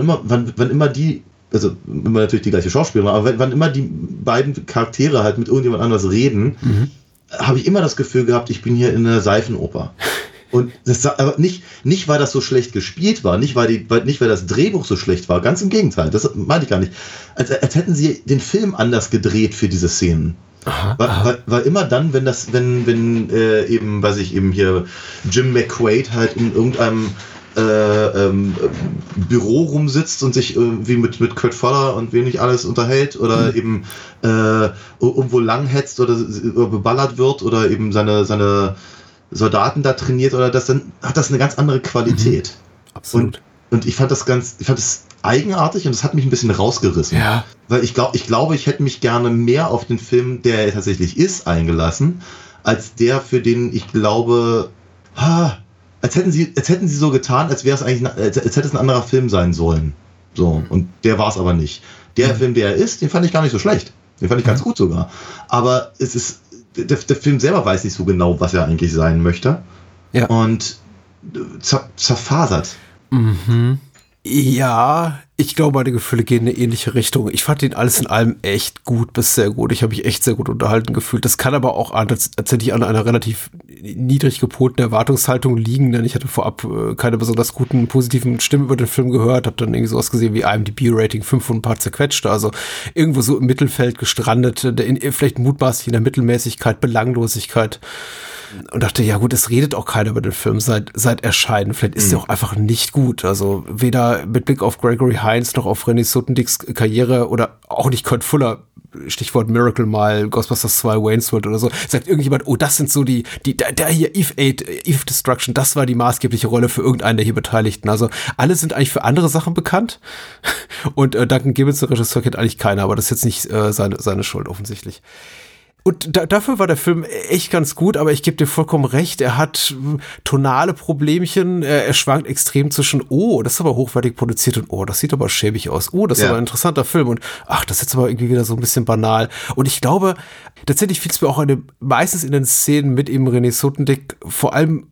immer die, also immer natürlich die gleiche Schauspielerin, aber wann immer die beiden Charaktere halt mit irgendjemand anders reden, habe ich immer das Gefühl gehabt, ich bin hier in einer Seifenoper. Und das, aber nicht, weil das so schlecht gespielt war, nicht, weil das Drehbuch so schlecht war, ganz im Gegenteil, das meine ich gar nicht. Als hätten sie den Film anders gedreht für diese Szenen. Weil immer dann, wenn eben, weiß ich, eben hier Jim McQuaid halt in irgendeinem Büro rumsitzt und sich irgendwie mit Kurt Fuller und wem nicht alles unterhält oder eben irgendwo langhetzt oder beballert wird oder eben seine Soldaten da trainiert oder das, dann hat das eine ganz andere Qualität. Absolut. Und ich fand das eigenartig und das hat mich ein bisschen rausgerissen. Ja. Weil ich glaube, ich hätte mich gerne mehr auf den Film, der er tatsächlich ist, eingelassen, als der, für den ich glaube, als hätten sie so getan, als wäre es eigentlich, als hätte es ein anderer Film sein sollen. So. Und der war es aber nicht. Der Film, der er ist, den fand ich gar nicht so schlecht. Den fand ich ganz gut sogar. Aber es ist, der Film selber weiß nicht so genau, was er eigentlich sein möchte. Ja. Und zerfasert. Ja, ich glaube, meine Gefühle gehen in eine ähnliche Richtung. Ich fand ihn alles in allem echt gut bis sehr gut. Ich habe mich echt sehr gut unterhalten gefühlt. Das kann aber auch tatsächlich an einer relativ niedrig gepolten Erwartungshaltung liegen, denn ich hatte vorab keine besonders guten, positiven Stimmen über den Film gehört, habe dann irgendwie sowas gesehen wie IMDb-Rating 5 und ein paar zerquetschte, also irgendwo so im Mittelfeld gestrandet, vielleicht mutmaßlich in der Mittelmäßigkeit, Belanglosigkeit. Und dachte, ja gut, es redet auch keiner über den Film seit Erscheinen. Vielleicht ist der auch einfach nicht gut. Also weder mit Blick auf Gregory Hines noch auf Renée Soutendijks Karriere oder auch nicht Kurt Fuller, Stichwort Miracle Mile, Ghostbusters 2, Wayne's World oder so, sagt irgendjemand, oh, das sind so der hier, Eve 8, Eve Destruction, das war die maßgebliche Rolle für irgendeinen der hier Beteiligten. Also alle sind eigentlich für andere Sachen bekannt und Duncan Gibbins, der Regisseur, kennt eigentlich keiner, aber das ist jetzt nicht seine Schuld offensichtlich. Und dafür war der Film echt ganz gut, aber ich gebe dir vollkommen recht, er hat tonale Problemchen, er schwankt extrem zwischen, oh, das ist aber hochwertig produziert und oh, das sieht aber schäbig aus, oh, das ist aber ein interessanter Film und ach, das ist jetzt aber irgendwie wieder so ein bisschen banal. Und ich glaube, tatsächlich fiel es mir auch meistens in den Szenen mit eben Renée Soutendijk, vor allem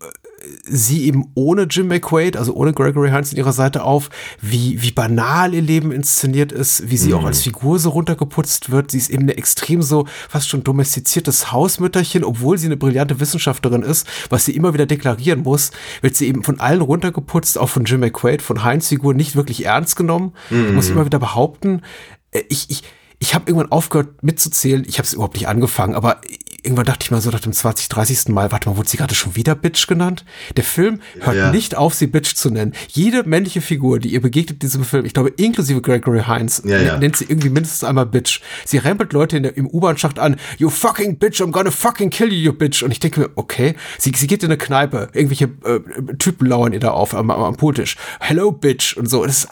sie eben ohne Jim McQuaid, also ohne Gregory Hines an ihrer Seite auf, wie banal ihr Leben inszeniert ist, wie sie auch als Figur so runtergeputzt wird. Sie ist eben eine extrem so fast schon domestiziertes Hausmütterchen, obwohl sie eine brillante Wissenschaftlerin ist, was sie immer wieder deklarieren muss, wird sie eben von allen runtergeputzt, auch von Jim McQuaid, von Hines Figur, nicht wirklich ernst genommen. Muss immer wieder behaupten, ich habe irgendwann aufgehört mitzuzählen, ich habe es überhaupt nicht angefangen, aber irgendwann dachte ich mal so nach dem 20., 30. Mal, warte mal, wurde sie gerade schon wieder Bitch genannt? Der Film hört nicht auf, sie Bitch zu nennen. Jede männliche Figur, die ihr begegnet in diesem Film, ich glaube inklusive Gregory Hines, nennt sie irgendwie mindestens einmal Bitch. Sie rempelt Leute im U-Bahn-Schacht an, you fucking Bitch, I'm gonna fucking kill you, Bitch. Und ich denke mir, okay, sie geht in eine Kneipe, irgendwelche Typen lauern ihr da auf am Pooltisch. Hello, Bitch und so. Das ist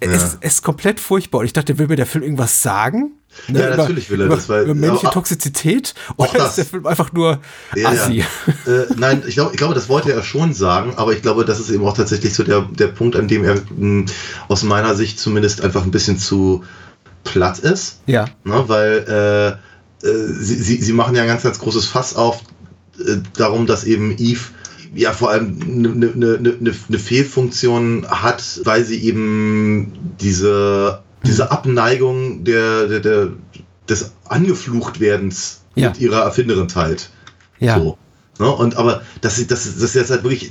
es ist komplett furchtbar. Und ich dachte, will mir der Film irgendwas sagen? Ne, ja, natürlich will er das, weil über männliche Toxizität oder ist der Film einfach nur assi? Ja. Nein, ich glaube, das wollte er schon sagen, aber ich glaube, das ist eben auch tatsächlich so der Punkt, an dem er aus meiner Sicht zumindest einfach ein bisschen zu platt ist. Ja. Ne, weil sie machen ja ein ganz, ganz großes Fass auf darum, dass eben Eve ja vor allem eine Fehlfunktion hat, weil sie eben diese Abneigung des Angefluchtwerdens mit ihrer Erfinderin teilt. Ja. So. Ne? Und aber das ist jetzt halt wirklich.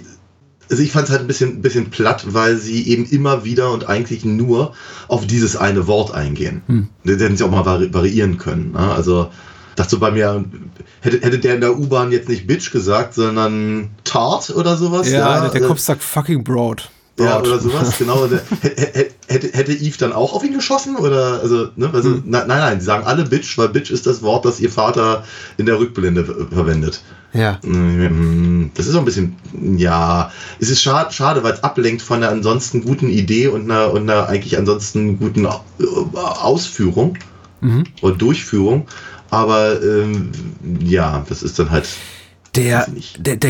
Also ich fand es halt ein bisschen platt, weil sie eben immer wieder und eigentlich nur auf dieses eine Wort eingehen. Das hätten sie auch mal variieren können. Ne? Also dachte so bei mir, hätte der in der U-Bahn jetzt nicht Bitch gesagt, sondern Tart oder sowas? Ja, der Kopf sagt fucking broad. Ja, oder sowas, genau. Hätte Eve dann auch auf ihn geschossen? Oder, also, ne? Also, nein, sie sagen alle Bitch, weil Bitch ist das Wort, das ihr Vater in der Rückblende verwendet. Ja. Das ist so ein bisschen, ja, es ist schade, weil es ablenkt von einer ansonsten guten Idee und einer eigentlich ansonsten guten Ausführung oder Durchführung. Aber, ja, das ist dann halt der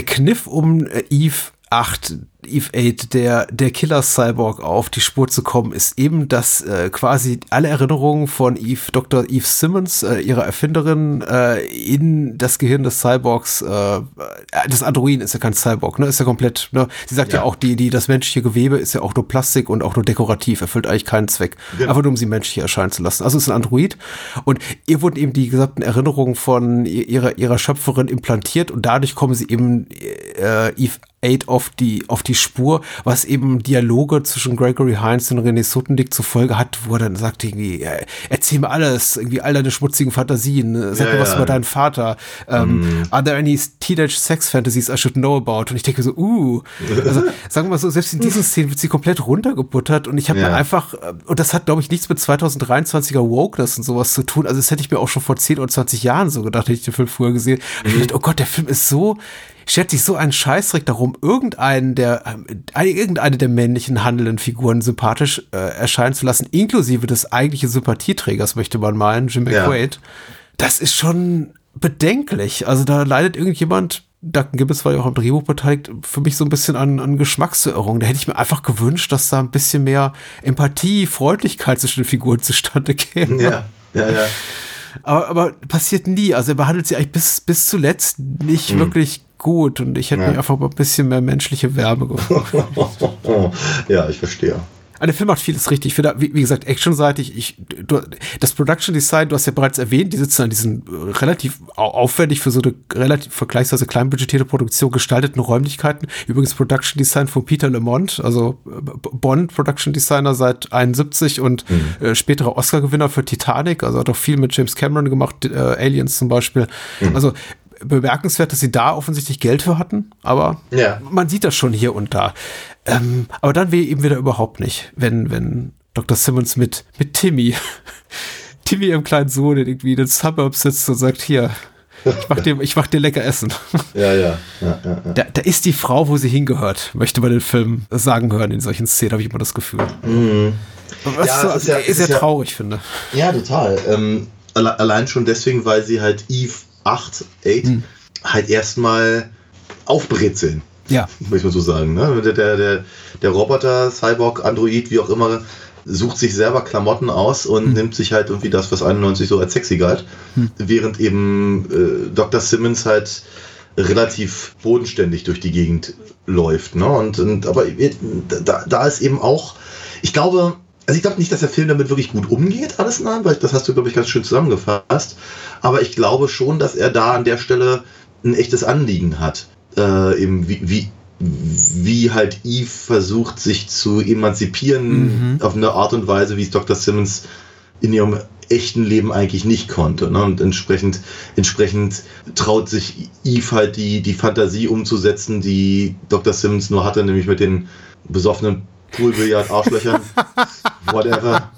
Kniff um Eve 8, der Killer-Cyborg auf die Spur zu kommen, ist eben, dass quasi alle Erinnerungen von Eve, Dr. Eve Simmons, ihrer Erfinderin, in das Gehirn des Cyborgs, des Androiden ist ja kein Cyborg, ne? Ist ja komplett, ne? Sie sagt ja auch, das menschliche Gewebe ist ja auch nur Plastik und auch nur dekorativ, erfüllt eigentlich keinen Zweck. Ja. Einfach nur, um sie menschlich erscheinen zu lassen. Also ist ein Android und ihr wurden eben die gesamten Erinnerungen von ihrer Schöpferin implantiert und dadurch kommen sie eben Eve 8 auf die Spur, was eben Dialoge zwischen Gregory Hines und Renée Soutendijk zur Folge hat, wo er dann sagt irgendwie, erzähl mir alles, irgendwie all deine schmutzigen Fantasien, sag mir was über deinen Vater, are there any teenage sex fantasies I should know about? Und ich denke so, also sagen wir mal so, selbst in diesen Szenen wird sie komplett runtergebuttert und ich habe mir einfach, und das hat glaube ich nichts mit 2023er Wokeness und sowas zu tun, also das hätte ich mir auch schon vor 10 oder 20 Jahren so gedacht, hätte ich den Film früher gesehen. Ich dachte, oh Gott, der Film ist so, schert sich so einen Scheißdreck darum, irgendeine der männlichen handelnden Figuren sympathisch erscheinen zu lassen, inklusive des eigentlichen Sympathieträgers, möchte man meinen, Jim McQuaid. Das ist schon bedenklich. Also da leidet irgendjemand, Duncan Gibbins war ja auch am Drehbuch beteiligt, für mich so ein bisschen an Geschmacksverirrung. Da hätte ich mir einfach gewünscht, dass da ein bisschen mehr Empathie, Freundlichkeit zwischen den Figuren zustande käme. Ja. Aber passiert nie. Also er behandelt sie eigentlich bis zuletzt nicht wirklich gut und ich hätte mich einfach mal ein bisschen mehr menschliche Wärme gefragt. Ja, ich verstehe. der Film macht vieles richtig. Ich finde, wie gesagt, actionseitig, das Production Design, du hast ja bereits erwähnt, die sitzen an diesen relativ aufwendig für so eine relativ vergleichsweise kleinbudgetierte Produktion gestalteten Räumlichkeiten. Übrigens Production Design von Peter Lamont, also Bond Production Designer seit 71 und späterer Oscar-Gewinner für Titanic, also hat auch viel mit James Cameron gemacht, Aliens zum Beispiel. Mhm. Also bemerkenswert, dass sie da offensichtlich Geld für hatten, aber man sieht das schon hier und da. Aber dann wäre eben wieder überhaupt nicht, wenn Dr. Simmons mit Timmy, ihrem kleinen Sohn, der irgendwie in den Suburbs sitzt und sagt, hier, ich mach dir lecker Essen. Ja. Da ist die Frau, wo sie hingehört, möchte man den Film sagen hören in solchen Szenen, habe ich immer das Gefühl. Mhm. Was ist ja traurig, finde. Ja, total. Allein schon deswegen, weil sie halt Eve 8 halt erstmal aufbrezeln. Ja. Muss man so sagen. Ne? Der Roboter, Cyborg, Android, wie auch immer, sucht sich selber Klamotten aus und nimmt sich halt irgendwie das, was 91 so als sexy galt. Während eben Dr. Simmons halt relativ bodenständig durch die Gegend läuft. Ne? Aber da ist eben auch, ich glaube nicht, dass der Film damit wirklich gut umgeht, alles in allem, weil das hast du, glaube ich, ganz schön zusammengefasst. Aber ich glaube schon, dass er da an der Stelle ein echtes Anliegen hat. Eben wie halt Eve versucht, sich zu emanzipieren auf eine Art und Weise, wie es Dr. Simmons in ihrem echten Leben eigentlich nicht konnte. Ne? Und entsprechend traut sich Eve halt die Fantasie umzusetzen, die Dr. Simmons nur hatte, nämlich mit den besoffenen Poolbillard-Arschlöchern, whatever.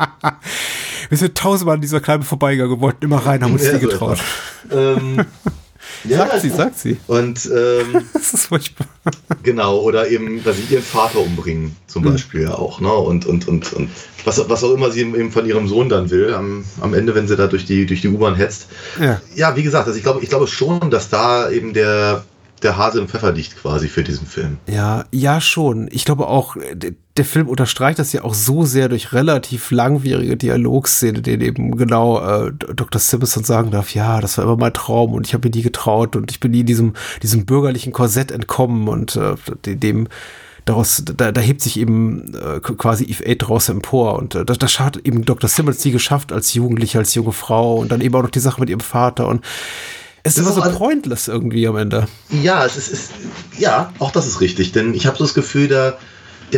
Wir sind tausendmal an dieser Kneipe vorbeigegangen, wollten immer rein, haben uns nie getraut. Sagt sie. Und das ist furchtbar. Genau, oder eben, dass sie ihren Vater umbringen, zum Beispiel ja auch, ne? Und was auch immer sie eben von ihrem Sohn dann will, am Ende, wenn sie da durch die U-Bahn hetzt. Ja, wie gesagt, also ich glaube schon, dass da eben der Hase im Pfeffer liegt quasi für diesen Film. Ja, schon. Ich glaube auch, der Film unterstreicht das ja auch so sehr durch relativ langwierige Dialogszene, denen eben genau Dr. Simmons dann sagen darf, ja, das war immer mein Traum und ich habe mir nie getraut und ich bin nie diesem bürgerlichen Korsett entkommen und da hebt sich eben quasi Eve 8 draus empor und das hat eben Dr. Simmons nie geschafft als Jugendliche, als junge Frau und dann eben auch noch die Sache mit ihrem Vater und es ist immer so pointless irgendwie am Ende. Ja, auch das ist richtig, denn ich habe so das Gefühl, der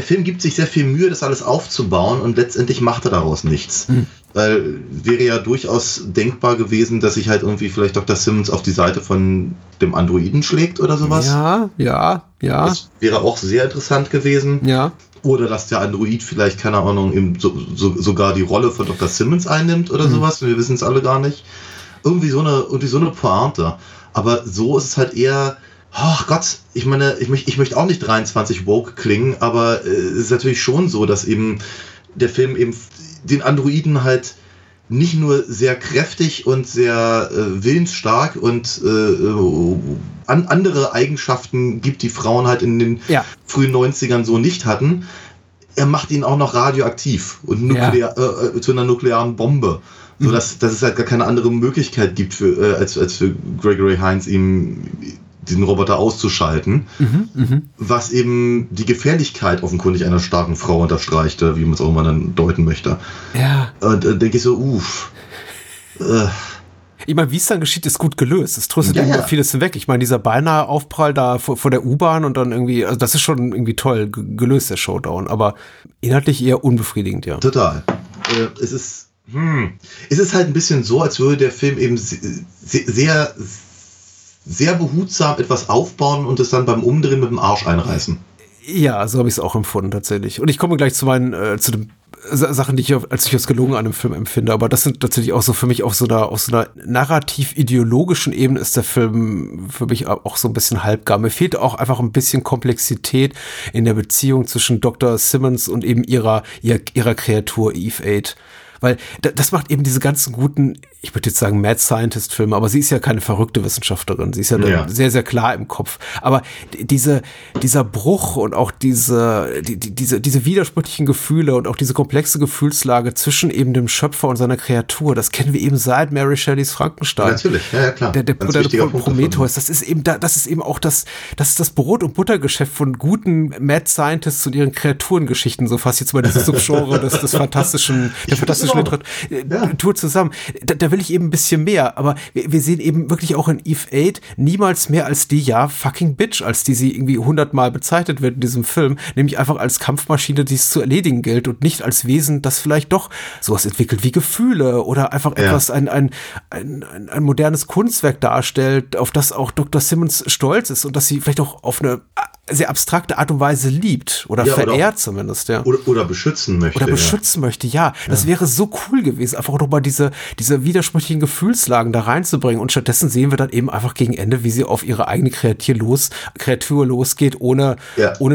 Film gibt sich sehr viel Mühe, das alles aufzubauen und letztendlich macht er daraus nichts. Weil wäre ja durchaus denkbar gewesen, dass sich halt irgendwie vielleicht Dr. Simmons auf die Seite von dem Androiden schlägt oder sowas. Ja. Das wäre auch sehr interessant gewesen. Ja. Oder dass der Android vielleicht, keine Ahnung, eben sogar die Rolle von Dr. Simmons einnimmt oder sowas, wir wissen es alle gar nicht. Irgendwie so eine Pointe. Aber so ist es halt eher, ach Gott, ich meine, ich möchte auch nicht 23 woke klingen, aber es ist natürlich schon so, dass eben der Film eben den Androiden halt nicht nur sehr kräftig und sehr willensstark und andere Eigenschaften gibt, die Frauen halt in den frühen 90ern so nicht hatten. Er macht ihn auch noch radioaktiv und zu einer nuklearen Bombe. So, dass es halt gar keine andere Möglichkeit gibt, als für Gregory Hines, ihm diesen Roboter auszuschalten, was eben die Gefährlichkeit offenkundig einer starken Frau unterstreichte, wie man es auch immer dann deuten möchte. Ja. Und denke ich so, ich meine, wie es dann geschieht, ist gut gelöst. Es tröstet vieles hinweg. Ich meine, dieser beinahe Aufprall da vor der U-Bahn und dann irgendwie, also das ist schon irgendwie toll gelöst, der Showdown, aber inhaltlich eher unbefriedigend, ja. Total. Es ist halt ein bisschen so, als würde der Film eben sehr, sehr behutsam etwas aufbauen und es dann beim Umdrehen mit dem Arsch einreißen. Ja, so habe ich es auch empfunden tatsächlich. Und ich komme gleich zu meinen, zu den Sachen, die ich als durchaus gelungen an einem Film empfinde, aber das sind tatsächlich auch so für mich auf so einer narrativ-ideologischen Ebene ist der Film für mich auch so ein bisschen halbgar. Mir fehlt auch einfach ein bisschen Komplexität in der Beziehung zwischen Dr. Simmons und eben ihrer Kreatur Eve 8. Weil das macht eben diese ganzen guten ich würde jetzt sagen Mad Scientist-Filme, aber sie ist ja keine verrückte Wissenschaftlerin. Sie ist ja, ja, sehr, sehr klar im Kopf. Aber dieser Bruch und auch diese widersprüchlichen Gefühle und auch diese komplexe Gefühlslage zwischen eben dem Schöpfer und seiner Kreatur, das kennen wir eben seit Mary Shelleys Frankenstein. Ja, natürlich, ja, ja klar. Der Prometheus, das ist eben auch das Brot- und Buttergeschäft von guten Mad Scientists und ihren Kreaturengeschichten, so fast jetzt mal dieses Subgenre des fantastischen, der fantastischen Literatur zusammen. Da will ich eben ein bisschen mehr, aber wir sehen eben wirklich auch in Eve 8 niemals mehr als die, ja, fucking Bitch, als die sie irgendwie 100-mal bezeichnet wird in diesem Film, nämlich einfach als Kampfmaschine, die es zu erledigen gilt und nicht als Wesen, das vielleicht doch sowas entwickelt wie Gefühle oder einfach etwas, ein modernes Kunstwerk darstellt, auf das auch Dr. Simmons stolz ist und das sie vielleicht auch auf eine sehr abstrakte Art und Weise liebt oder verehrt zumindest, ja. Oder beschützen möchte. Das wäre so cool gewesen, einfach nochmal diese widersprüchlichen Gefühlslagen da reinzubringen und stattdessen sehen wir dann eben einfach gegen Ende, wie sie auf ihre eigene Kreatur losgeht, ohne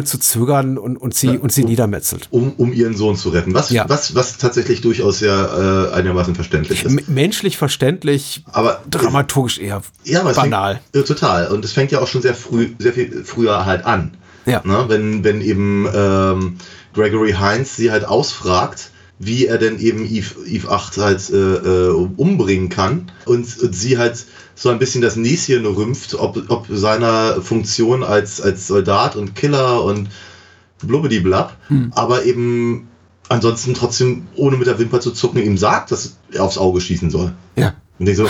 zu zögern und sie niedermetzelt. Um ihren Sohn zu retten. Was tatsächlich durchaus einigermaßen verständlich ist. Menschlich verständlich, aber dramaturgisch eher banal. Total. Und es fängt ja auch schon sehr viel früher halt an. Ja. Na, wenn eben Gregory Hines sie halt ausfragt, wie er denn eben Eve 8 halt umbringen kann und sie halt so ein bisschen das Näschen rümpft, ob seiner Funktion als Soldat und Killer und blubbidiblab, aber eben ansonsten trotzdem, ohne mit der Wimper zu zucken, ihm sagt, dass er aufs Auge schießen soll. Ja. Und ich so,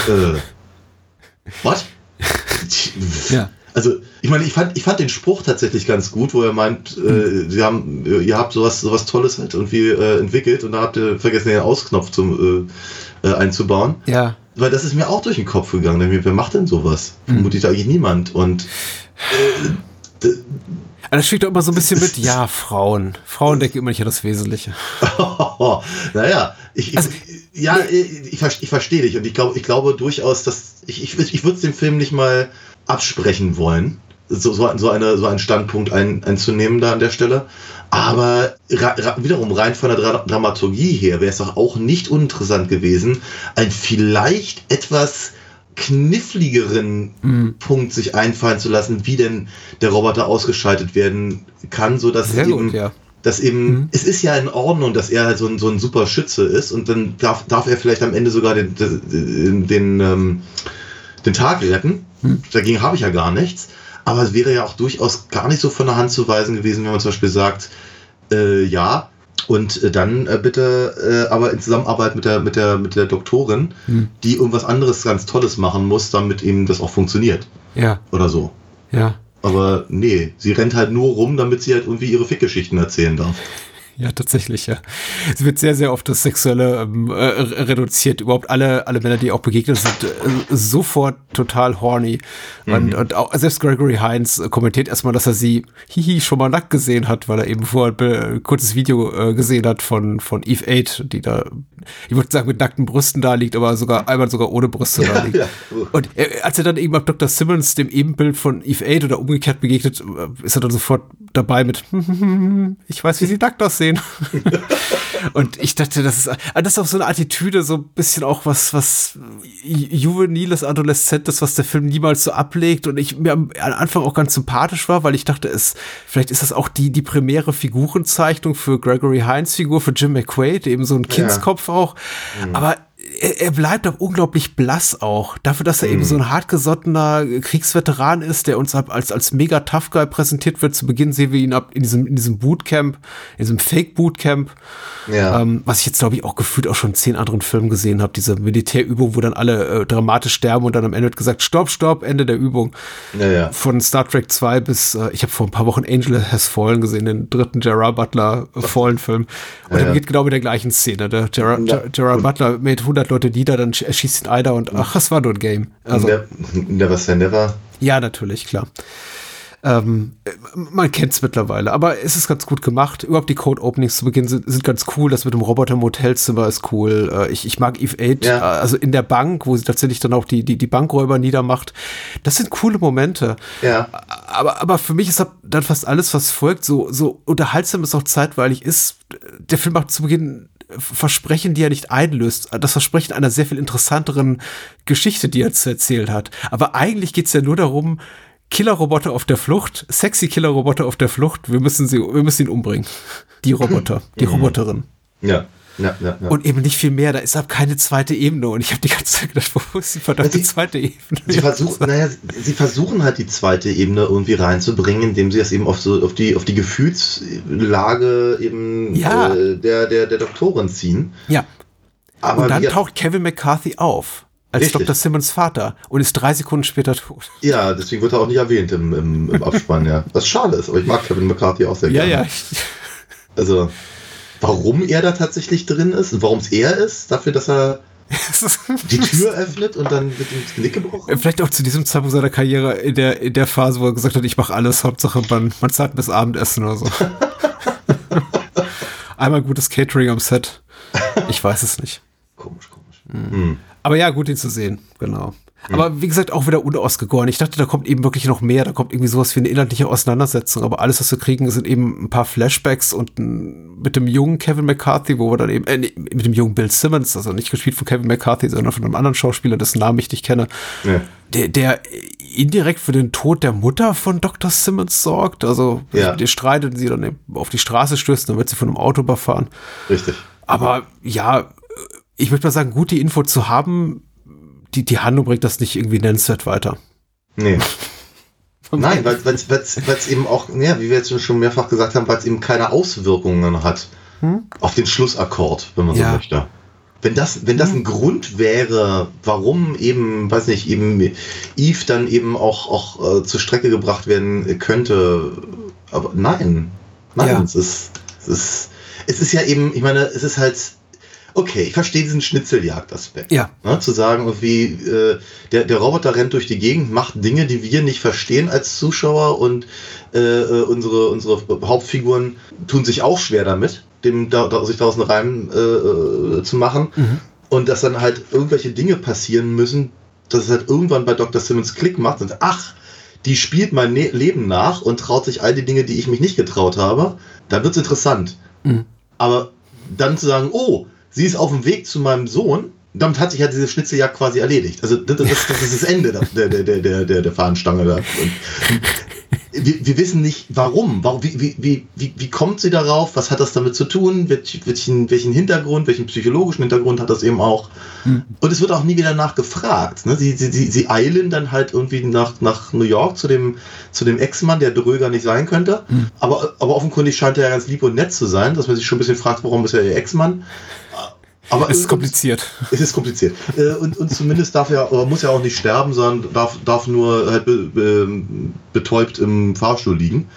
what? Ja. Also, ich meine, ich fand den Spruch tatsächlich ganz gut, wo er meint, ihr habt sowas Tolles halt irgendwie entwickelt und da habt ihr vergessen, den Ausknopf einzubauen. Ja. Weil das ist mir auch durch den Kopf gegangen. Denn wer macht denn sowas? Vermutlich eigentlich niemand. Und das schickt doch immer so ein bisschen mit, ja, Frauen. Frauen denken immer nicht an das Wesentliche. Naja, ich verstehe dich und ich glaube durchaus, dass ich würde den Film nicht mal absprechen wollen, so einen Standpunkt einzunehmen da an der Stelle. Aber wiederum rein von der Dramaturgie her wäre es doch auch nicht uninteressant gewesen, einen vielleicht etwas kniffligeren Punkt sich einfallen zu lassen, wie denn der Roboter ausgeschaltet werden kann, sodass es ist ja in Ordnung, dass er halt so ein super Schütze ist und dann darf er vielleicht am Ende sogar den Tag retten. Dagegen habe ich ja gar nichts. Aber es wäre ja auch durchaus gar nicht so von der Hand zu weisen gewesen, wenn man zum Beispiel sagt, dann bitte aber in Zusammenarbeit mit der Doktorin, die irgendwas anderes ganz Tolles machen muss, damit eben das auch funktioniert. Ja. Oder so. Ja. Aber nee, sie rennt halt nur rum, damit sie halt irgendwie ihre Fickgeschichten erzählen darf. Ja, tatsächlich, ja. Es wird sehr, sehr oft das Sexuelle reduziert. Überhaupt alle Männer, die auch begegnet sind, sofort total horny. Und auch, selbst Gregory Hines kommentiert erstmal, dass er sie schon mal nackt gesehen hat, weil er eben vorher ein kurzes Video gesehen hat von Eve 8, die da, ich würde sagen, mit nackten Brüsten da liegt, aber einmal sogar ohne Brüste da liegt. Ja. Und als er dann eben ab Dr. Simmons, dem Ebenbild von Eve 8 oder umgekehrt begegnet, ist er dann sofort dabei mit, ich weiß, wie sie nackt aussehen. Und ich dachte, das ist auch so eine Attitüde, so ein bisschen auch was Juveniles, Adoleszentes, was der Film niemals so ablegt und mir am Anfang auch ganz sympathisch war, weil ich dachte, vielleicht ist das auch die primäre Figurenzeichnung für Gregory Hines Figur, für Jim McQuaid, eben so ein Kindskopf auch, aber er bleibt auch unglaublich blass auch. Dafür, dass er eben so ein hartgesottener Kriegsveteran ist, der uns als mega Tough Guy präsentiert wird. Zu Beginn sehen wir ihn in diesem Bootcamp, in diesem Fake-Bootcamp. Ja. Was ich jetzt, glaube ich, auch gefühlt auch schon 10 anderen Filmen gesehen habe. Diese Militärübung, wo dann alle dramatisch sterben und dann am Ende wird gesagt, Stopp, Ende der Übung. Ja. Von Star Trek 2 bis, ich habe vor ein paar Wochen Angel Has Fallen gesehen, den dritten Gerard Butler Fallen-Film. Und dann geht genau mit der gleichen Szene. Der Gerard Butler mit 100 Leute nieder, dann erschießt ihn einer und es war nur ein Game. Also, never say never. Ja, natürlich, klar. Man kennt es mittlerweile, aber es ist ganz gut gemacht. Überhaupt die Code-Openings zu Beginn sind ganz cool. Das mit dem Roboter im Hotelzimmer ist cool. Ich mag Eve 8, also in der Bank, wo sie tatsächlich dann auch die Bankräuber niedermacht. Das sind coole Momente. Ja. Aber für mich ist dann fast alles, was folgt, so unterhaltsam es auch zeitweilig ist. Der Film macht zu Beginn Versprechen, die er nicht einlöst. Das Versprechen einer sehr viel interessanteren Geschichte, die er zu erzählen hat. Aber eigentlich geht's ja nur darum, Killerroboter auf der Flucht, sexy Killerroboter auf der Flucht, wir müssen ihn umbringen. Die Roboter, die Roboterin. Ja. Ja. Und eben nicht viel mehr, da ist ab keine zweite Ebene. Und ich habe die ganze Zeit gedacht, wo ist die verdammte zweite Ebene? Sie versuchen halt die zweite Ebene irgendwie reinzubringen, indem sie das eben auf die Gefühlslage eben der Doktorin ziehen. Ja. Aber und dann taucht Kevin McCarthy auf. Als richtig. Dr. Simmons Vater und ist 3 Sekunden später tot. Ja, deswegen wird er auch nicht erwähnt im Abspann, ja. Was schade ist, aber ich mag Kevin McCarthy auch sehr gerne. Ja, ja. Also, warum er da tatsächlich drin ist und warum es er ist, dafür, dass er die Tür öffnet und dann wird ihm das Genick gebrochen. Vielleicht auch zu diesem Zeitpunkt seiner Karriere in der Phase, wo er gesagt hat, ich mache alles, Hauptsache man zahlt bis Abendessen oder so. Einmal gutes Catering am Set. Ich weiß es nicht. Komisch. Mhm. Aber ja, gut, ihn zu sehen, genau. Mhm. Aber wie gesagt, auch wieder unausgegoren. Ich dachte, da kommt eben wirklich noch mehr. Da kommt irgendwie sowas wie eine inhaltliche Auseinandersetzung. Aber alles, was wir kriegen, sind eben ein paar Flashbacks und mit dem jungen Kevin McCarthy, wo wir dann eben, mit dem jungen Bill Simmons, also nicht gespielt von Kevin McCarthy, sondern von einem anderen Schauspieler, dessen Namen ich nicht kenne, ja. der indirekt für den Tod der Mutter von Dr. Simmons sorgt. Also, die streiten, sie dann eben auf die Straße stößt, dann wird sie von einem Auto überfahren. Richtig. Aber ja, ich würde mal sagen, gut die Info zu haben, die Handlung bringt das nicht irgendwie nennenswert weiter. Nee. Nein, weil es eben auch, ja, wie wir jetzt schon mehrfach gesagt haben, weil es eben keine Auswirkungen hat auf den Schlussakkord, wenn man so möchte. Wenn das ein Grund wäre, warum eben, weiß nicht, eben Eve dann eben auch zur Strecke gebracht werden könnte, aber nein, ja. Es ist ja eben, ich meine, es ist halt, okay, ich verstehe diesen Schnitzeljagd-Aspekt. Ja. Ne, zu sagen, irgendwie, der Roboter rennt durch die Gegend, macht Dinge, die wir nicht verstehen als Zuschauer und unsere Hauptfiguren tun sich auch schwer damit, sich daraus einen Reim zu machen. Mhm. Und dass dann halt irgendwelche Dinge passieren müssen, dass es halt irgendwann bei Dr. Simmons Klick macht und ach, die spielt mein Leben nach und traut sich all die Dinge, die ich mich nicht getraut habe. Dann wird's interessant. Mhm. Aber dann zu sagen, oh, sie ist auf dem Weg zu meinem Sohn. Damit hat sich ja diese Schnitzeljagd quasi erledigt. Also das ist das Ende der Fahnenstange. Da. Wir wissen nicht, warum wie kommt sie darauf? Was hat das damit zu tun? Welchen Hintergrund, welchen psychologischen Hintergrund hat das eben auch? Und es wird auch nie wieder nachgefragt. Ne? Sie eilen dann halt irgendwie nach New York zu dem Ex-Mann, der dröger nicht sein könnte. Aber offenkundig scheint er ja ganz lieb und nett zu sein, dass man sich schon ein bisschen fragt, warum ist er ihr Ex-Mann? Aber es ist kompliziert. Und zumindest darf er, oder muss er auch nicht sterben, sondern darf nur halt betäubt im Fahrstuhl liegen.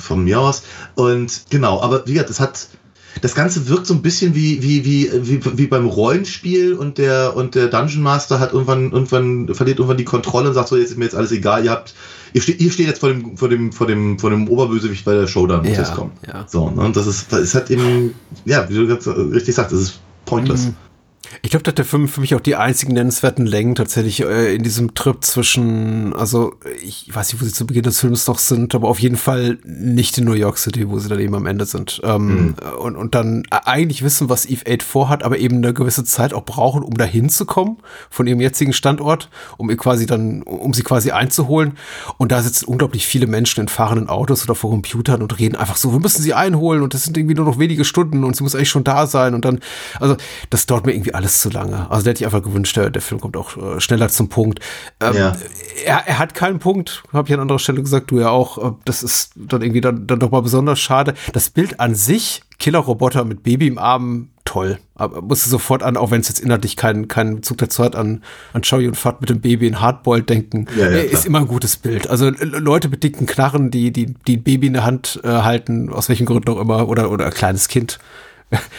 Von mir aus. Und genau, aber wie gesagt, das Ganze wirkt so ein bisschen wie beim Rollenspiel und der Dungeon Master hat verliert irgendwann die Kontrolle und sagt so, jetzt ist mir jetzt alles egal, ihr steht jetzt vor dem Oberbösewicht, weil der Showdown muss jetzt kommen. Ja. So, ne? Und das ist halt eben, ja, wie du ganz richtig sagst, das ist pointless. Ich glaube, dass der Film für mich auch die einzigen nennenswerten Längen tatsächlich in diesem Trip zwischen, also ich weiß nicht, wo sie zu Beginn des Films noch sind, aber auf jeden Fall nicht in New York City, wo sie dann eben am Ende sind. Und dann eigentlich wissen, was Eve 8 vorhat, aber eben eine gewisse Zeit auch brauchen, um da hinzukommen von ihrem jetzigen Standort, um sie quasi einzuholen. Und da sitzen unglaublich viele Menschen in fahrenden Autos oder vor Computern und reden einfach so, wir müssen sie einholen und das sind irgendwie nur noch wenige Stunden und sie muss eigentlich schon da sein. Und dann, also das dauert mir irgendwie alles zu lange. Also, der hätte ich einfach gewünscht, der Film kommt auch schneller zum Punkt. Er hat keinen Punkt, habe ich an anderer Stelle gesagt, du ja auch. Das ist dann irgendwie dann doch mal besonders schade. Das Bild an sich, Killer-Roboter mit Baby im Arm, toll. Aber musste sofort an, auch wenn es jetzt inhaltlich keinen Bezug dazu hat, an Chow Yun-Fat mit dem Baby in Hardboiled denken. Ja, ist immer ein gutes Bild. Also Leute mit dicken Knarren, die ein Baby in der Hand halten, aus welchen Gründen auch immer, oder ein kleines Kind.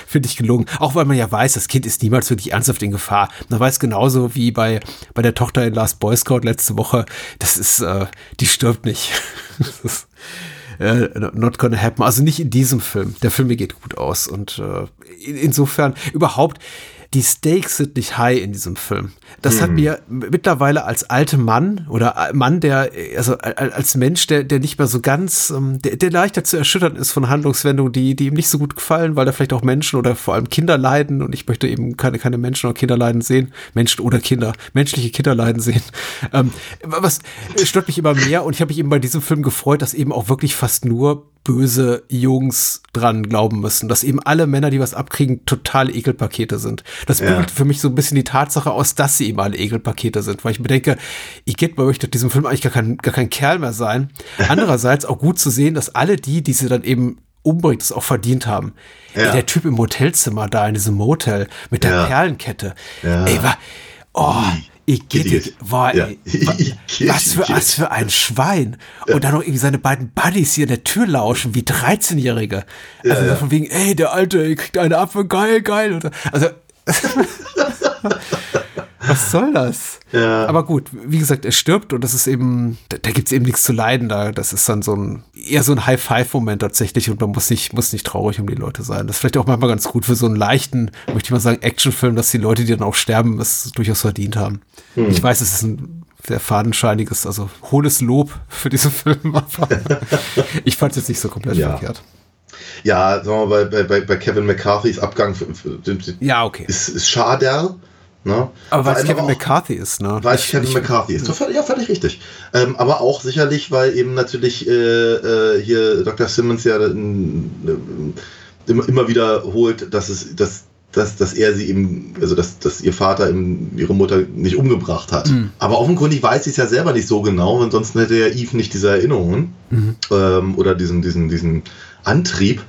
Finde ich gelungen. Auch weil man ja weiß, das Kind ist niemals wirklich ernsthaft in Gefahr. Man weiß genauso wie bei der Tochter in Last Boy Scout letzte Woche, das ist, die stirbt nicht. Das ist not gonna happen. Also nicht in diesem Film. Der Film geht gut aus. Und insofern überhaupt, die Stakes sind nicht high in diesem Film. Das hat mir mittlerweile als alter Mann oder Mann, der, also als Mensch, der nicht mehr so ganz, der leichter zu erschüttern ist von Handlungswendungen, die ihm nicht so gut gefallen, weil da vielleicht auch Menschen oder vor allem Kinder leiden, und ich möchte eben keine Menschen oder Kinder leiden sehen. Menschen oder Kinder, menschliche Kinder leiden sehen. Was stört mich immer mehr, und ich habe mich eben bei diesem Film gefreut, dass eben auch wirklich fast nur böse Jungs dran glauben müssen, dass eben alle Männer, die was abkriegen, totale Ekelpakete sind. Das bügelt für mich so ein bisschen die Tatsache aus, dass sie eben alle Ekelpakete sind, weil ich mir denke, ich möchte in diesem Film eigentlich gar kein Kerl mehr sein. Andererseits auch gut zu sehen, dass alle die sie dann eben umbringt, das auch verdient haben. Ja. Ey, der Typ im Hotelzimmer da, in diesem Motel, mit der Perlenkette. Ja. Ey, was für ein Schwein. Ja. Und dann noch irgendwie seine beiden Buddies hier in der Tür lauschen, wie 13-Jährige. Also von wegen, ey, der Alte, kriegt eine Apfel, geil. Also, was soll das? Ja. Aber gut, wie gesagt, er stirbt, und das ist eben, da gibt's eben nichts zu leiden. Das ist dann eher so ein High-Five-Moment tatsächlich, und man muss nicht traurig um die Leute sein. Das ist vielleicht auch manchmal ganz gut für so einen leichten, möchte ich mal sagen, Actionfilm, dass die Leute, die dann auch sterben, es durchaus verdient haben. Ich weiß, es ist ein sehr fadenscheiniges, also hohles Lob für diesen Film. Aber ich fand's jetzt nicht so komplett verkehrt. Ja, sagen wir mal, bei Kevin McCarthys Abgang ist schade, ne? Aber weil es Kevin McCarthy ist, ne? Weil es Kevin McCarthy ist. Ja, völlig richtig. Aber auch sicherlich, weil eben natürlich hier Dr. Simmons ja immer wiederholt, dass er sie eben, also dass ihr Vater eben ihre Mutter nicht umgebracht hat. Mhm. Aber offenkundig weiß sie es ja selber nicht so genau, ansonsten hätte ja Eve nicht diese Erinnerungen oder diesen Antrieb.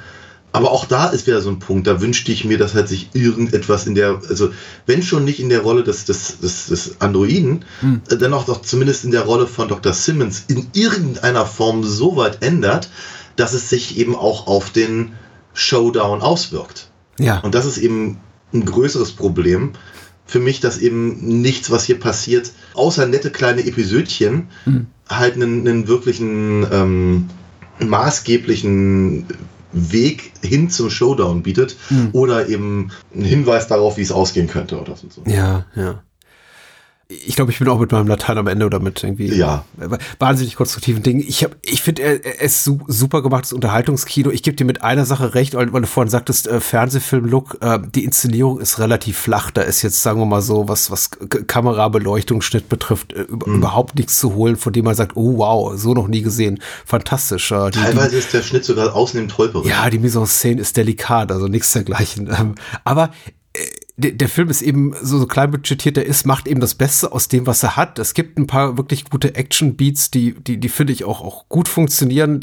Aber auch da ist wieder so ein Punkt, da wünschte ich mir, dass halt sich irgendetwas in der, also wenn schon nicht in der Rolle des Androiden, dann auch doch zumindest in der Rolle von Dr. Simmons in irgendeiner Form so weit ändert, dass es sich eben auch auf den Showdown auswirkt. Ja. Und das ist eben ein größeres Problem für mich, dass eben nichts, was hier passiert, außer nette kleine Episödchen, halt einen wirklichen maßgeblichen Weg hin zum Showdown bietet oder eben einen Hinweis darauf, wie es ausgehen könnte oder so. Ja, ja. Ich glaube, ich bin auch mit meinem Latein am Ende oder mit irgendwie wahnsinnig konstruktiven Dingen. Ich finde, er ist super gemacht, das Unterhaltungskino. Ich gebe dir mit einer Sache recht, weil du vorhin sagtest, Fernsehfilm-Look, die Inszenierung ist relativ flach. Da ist jetzt, sagen wir mal so, was Kamera, Beleuchtung, Schnitt betrifft, überhaupt nichts zu holen, von dem man sagt, oh wow, so noch nie gesehen. Fantastisch. Teilweise ist der Schnitt sogar ausnehmend holperig. Ja, die Mise-en-Szene ist delikat, also nichts dergleichen. Aber der Film ist eben so klein budgetiert, der ist, macht eben das Beste aus dem, was er hat. Es gibt ein paar wirklich gute Action-Beats, die finde ich auch gut funktionieren.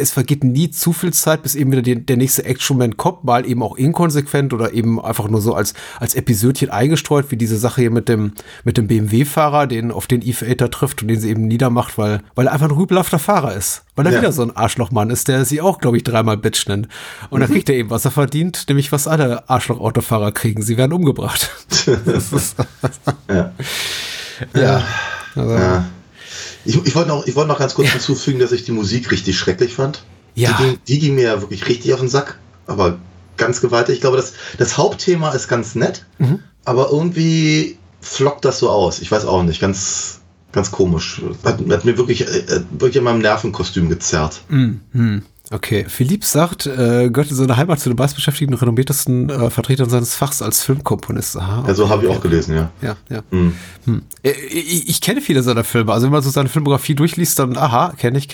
Es vergeht nie zu viel Zeit, bis eben wieder der nächste Action-Man kommt, mal eben auch inkonsequent oder eben einfach nur so als Episödchen eingestreut, wie diese Sache hier mit dem BMW-Fahrer, auf den Eve 8 trifft und den sie eben niedermacht, weil er einfach ein rübelhafter Fahrer ist. Weil er wieder so ein Arschlochmann ist, der sie auch, glaube ich, dreimal Bitch nennt. Und dann kriegt er eben, was er verdient, nämlich was alle Arschloch-Autofahrer kriegen. Sie werden umgebracht. Also. Ich wollte noch ganz kurz hinzufügen, dass ich die Musik richtig schrecklich fand. Ja. Die ging mir ja wirklich richtig auf den Sack, aber ganz gewaltig. Ich glaube, das Hauptthema ist ganz nett, aber irgendwie flockt das so aus. Ich weiß auch nicht, ganz, ganz komisch. Hat mir wirklich an meinem Nervenkostüm gezerrt. Mhm. Okay, Philipp sagt, gehört in seiner Heimat zu den meistbeschäftigten, renommiertesten Vertretern seines Fachs als Filmkomponist. Aha, okay. Also habe ich auch gelesen, ja. Ja. Ich kenne viele seiner Filme. Also wenn man so seine Filmografie durchliest, dann kenne ich.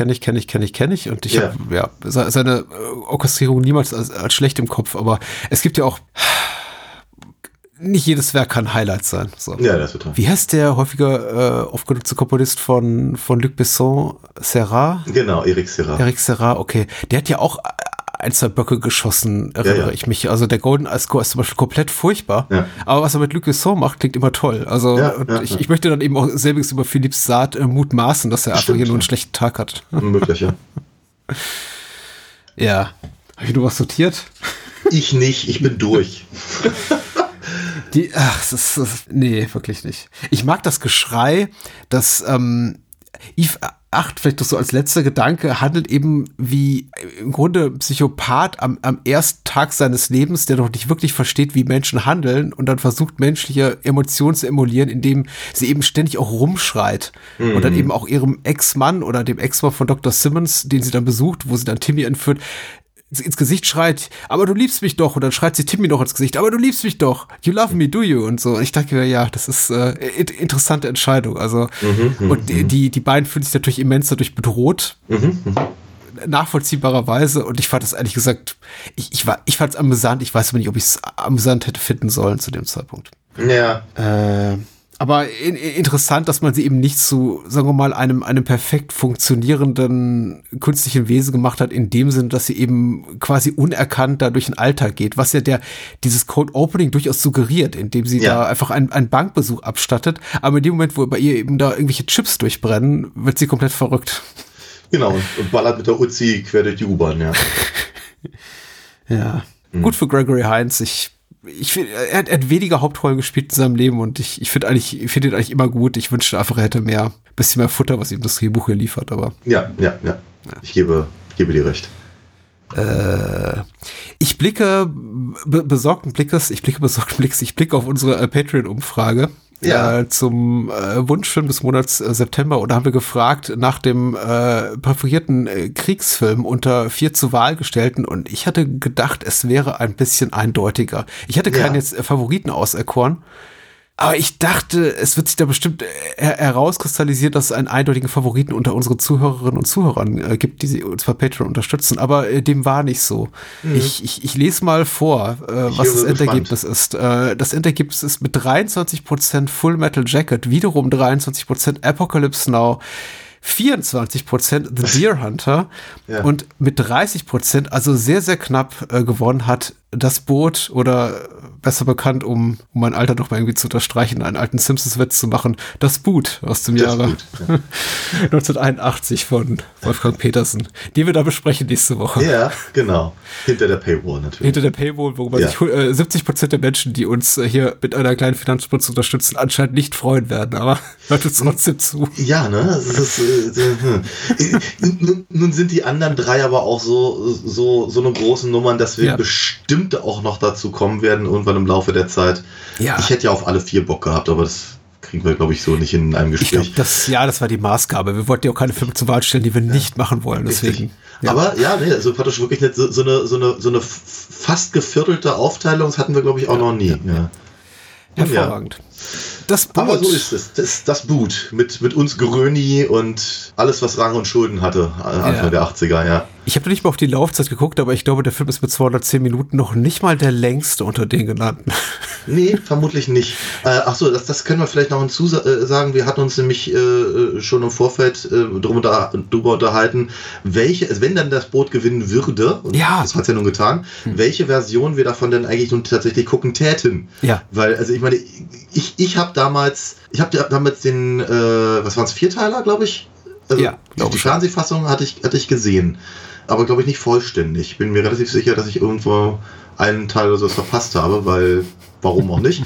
Und ich habe seine Orchestrierung niemals als schlecht im Kopf. Aber es gibt ja auch, nicht jedes Werk kann Highlight sein. So. Ja, das ist total. Wie heißt der häufiger aufgenutzte Komponist von Luc Besson? Serra? Genau, Eric Serra, okay. Der hat ja auch ein, zwei Böcke geschossen, erinnere ich mich. Also der Golden Score ist zum Beispiel komplett furchtbar. Ja. Aber was er mit Luc Besson macht, klingt immer toll. Also ich möchte dann eben auch selbiges über Philippe Saad mutmaßen, dass er einfach hier nur einen schlechten Tag hat. Möglich, ja. Ja. Habe ich nur was sortiert? Ich nicht, ich bin durch. Nee, wirklich nicht. Ich mag das Geschrei, dass Eve 8, vielleicht doch so als letzter Gedanke, handelt eben wie im Grunde Psychopath am ersten Tag seines Lebens, der noch nicht wirklich versteht, wie Menschen handeln und dann versucht, menschliche Emotionen zu emulieren, indem sie eben ständig auch rumschreit. Mhm. Und dann eben auch ihrem Ex-Mann oder dem Ex-Mann von Dr. Simmons, den sie dann besucht, wo sie dann Timmy entführt, ins Gesicht schreit, aber du liebst mich doch. Und dann schreit sie Timmy noch ins Gesicht, aber du liebst mich doch. You love me, do you? Und so. Und ich dachte mir, ja, das ist interessante Entscheidung. Also und die beiden fühlen sich natürlich immens dadurch bedroht. Nachvollziehbarerweise. Und ich fand das ehrlich gesagt, ich fand es amüsant. Ich weiß aber nicht, ob ich es amüsant hätte finden sollen zu dem Zeitpunkt. Ja. Aber interessant, dass man sie eben nicht zu, sagen wir mal, einem perfekt funktionierenden künstlichen Wesen gemacht hat, in dem Sinne, dass sie eben quasi unerkannt da durch den Alltag geht, was ja dieses Cold Opening durchaus suggeriert, indem sie da einfach einen Bankbesuch abstattet. Aber in dem Moment, wo bei ihr eben da irgendwelche Chips durchbrennen, wird sie komplett verrückt. Genau, und ballert mit der Uzi quer durch die U-Bahn, ja. Ja, gut für Gregory Hines, ich finde, er hat weniger Hauptrollen gespielt in seinem Leben und ich finde ihn eigentlich immer gut. Ich wünschte einfach, er hätte bisschen mehr Futter, was ihm das Drehbuch hier liefert, aber. Ja. Ich gebe dir recht. Ich blicke besorgten Blickes auf unsere Patreon-Umfrage. Ja. Zum Wunschfilm des Monats September und da haben wir gefragt nach dem präferierten Kriegsfilm unter 4 zur Wahl gestellten und ich hatte gedacht, es wäre ein bisschen eindeutiger. Ich hatte keinen jetzt Favoriten auserkoren, aber ich dachte, es wird sich da bestimmt herauskristallisieren, dass es einen eindeutigen Favoriten unter unseren Zuhörerinnen und Zuhörern gibt, die uns bei Patreon unterstützen, aber dem war nicht so. Ich lese mal vor, was das Endergebnis ist. Das Endergebnis ist mit 23% Full Metal Jacket, wiederum 23% Apocalypse Now, 24% The Deer Hunter und mit 30%, also sehr, sehr knapp gewonnen hat das Boot oder besser bekannt, um mein Alter noch mal irgendwie zu unterstreichen, einen alten Simpsons-Witz zu machen, das Boot aus dem Jahre 1981 von Wolfgang Petersen, die wir da besprechen nächste Woche. Ja, genau. Hinter der Paywall natürlich. Hinter der Paywall, worüber sich 70% der Menschen, die uns hier mit einer kleinen Finanzspritze unterstützen, anscheinend nicht freuen werden, aber hört uns trotzdem zu. Ja, ne? Nun sind die anderen drei aber auch so eine große Nummer, dass wir bestimmt auch noch dazu kommen werden, irgendwann im Laufe der Zeit. Ja. Ich hätte ja auf alle 4 Bock gehabt, aber das kriegen wir, glaube ich, so nicht in einem Gespräch. Ich glaub, das war die Maßgabe. Wir wollten ja auch keine Filme zur Wahl stellen, die wir nicht machen wollen, deswegen. Ja. Aber also praktisch wirklich nicht so eine fast geviertelte Aufteilung, das hatten wir, glaube ich, auch noch nie. Ja. Hervorragend. Das Boot. Aber so ist es. Das Boot mit uns Gröni und alles, was Rang und Schulden hatte Anfang der 80er, Ich habe nicht mal auf die Laufzeit geguckt, aber ich glaube, der Film ist mit 210 Minuten noch nicht mal der längste unter den genannten. Nee, vermutlich nicht. Achso, das können wir vielleicht noch hinzusagen. Wir hatten uns nämlich schon im Vorfeld drüber unterhalten, welche, wenn dann das Boot gewinnen würde, und das hat es ja nun getan, welche Version wir davon denn eigentlich nun tatsächlich gucken täten. Ja. Weil, also ich meine, ich habe damals den, was waren es, 4-Teiler, glaube ich? Also die Fernsehfassung hatte ich gesehen, aber glaube ich nicht vollständig. Ich bin mir relativ sicher, dass ich irgendwo einen Teil oder so verpasst habe, weil warum auch nicht.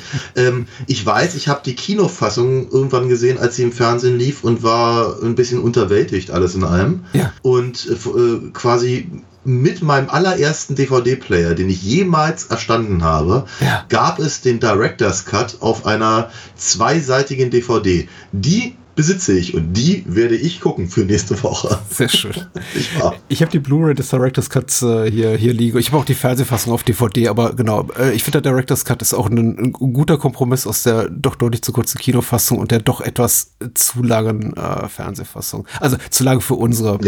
Ich weiß, ich habe die Kinofassung irgendwann gesehen, als sie im Fernsehen lief und war ein bisschen unterwältigt, alles in allem. Ja. Und quasi mit meinem allerersten DVD-Player, den ich jemals erstanden habe, gab es den Director's Cut auf einer zweiseitigen DVD. Die besitze ich und die werde ich gucken für nächste Woche. Sehr schön. Ich habe die Blu-ray des Director's Cuts hier liegen. Ich habe auch die Fernsehfassung auf DVD, aber genau, ich finde, der Director's Cut ist auch ein guter Kompromiss aus der doch deutlich zu kurzen Kinofassung und der doch etwas zu langen Fernsehfassung. Also zu lange für unsere,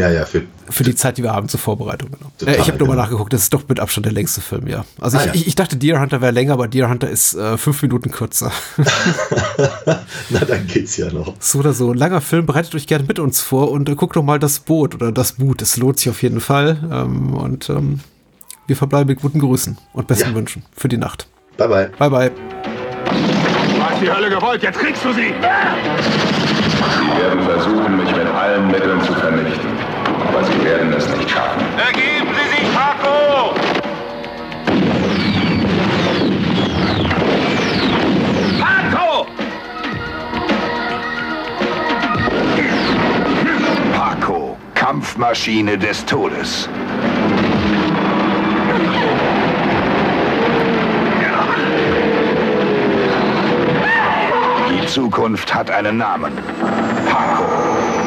für die Zeit, die wir haben zur Vorbereitung. Genau. Total, ich habe nochmal nachgeguckt, das ist doch mit Abstand der längste Film, Also ich dachte, Deer Hunter wäre länger, aber Deer Hunter ist 5 Minuten kürzer. Na, dann geht's ja noch. So, so ein langer Film, bereitet euch gerne mit uns vor und guckt doch mal das Boot oder das Boot. Es lohnt sich auf jeden Fall. Und wir verbleiben mit guten Grüßen und besten Wünschen für die Nacht. Bye, bye. Bye, bye. Was die Hölle gewollt, jetzt kriegst du sie. Sie werden versuchen, mich mit allen Mitteln zu vernichten. Aber sie werden es nicht schaffen. Ergeben Sie sich, Paco! Kampfmaschine des Todes. Die Zukunft hat einen Namen. Paco.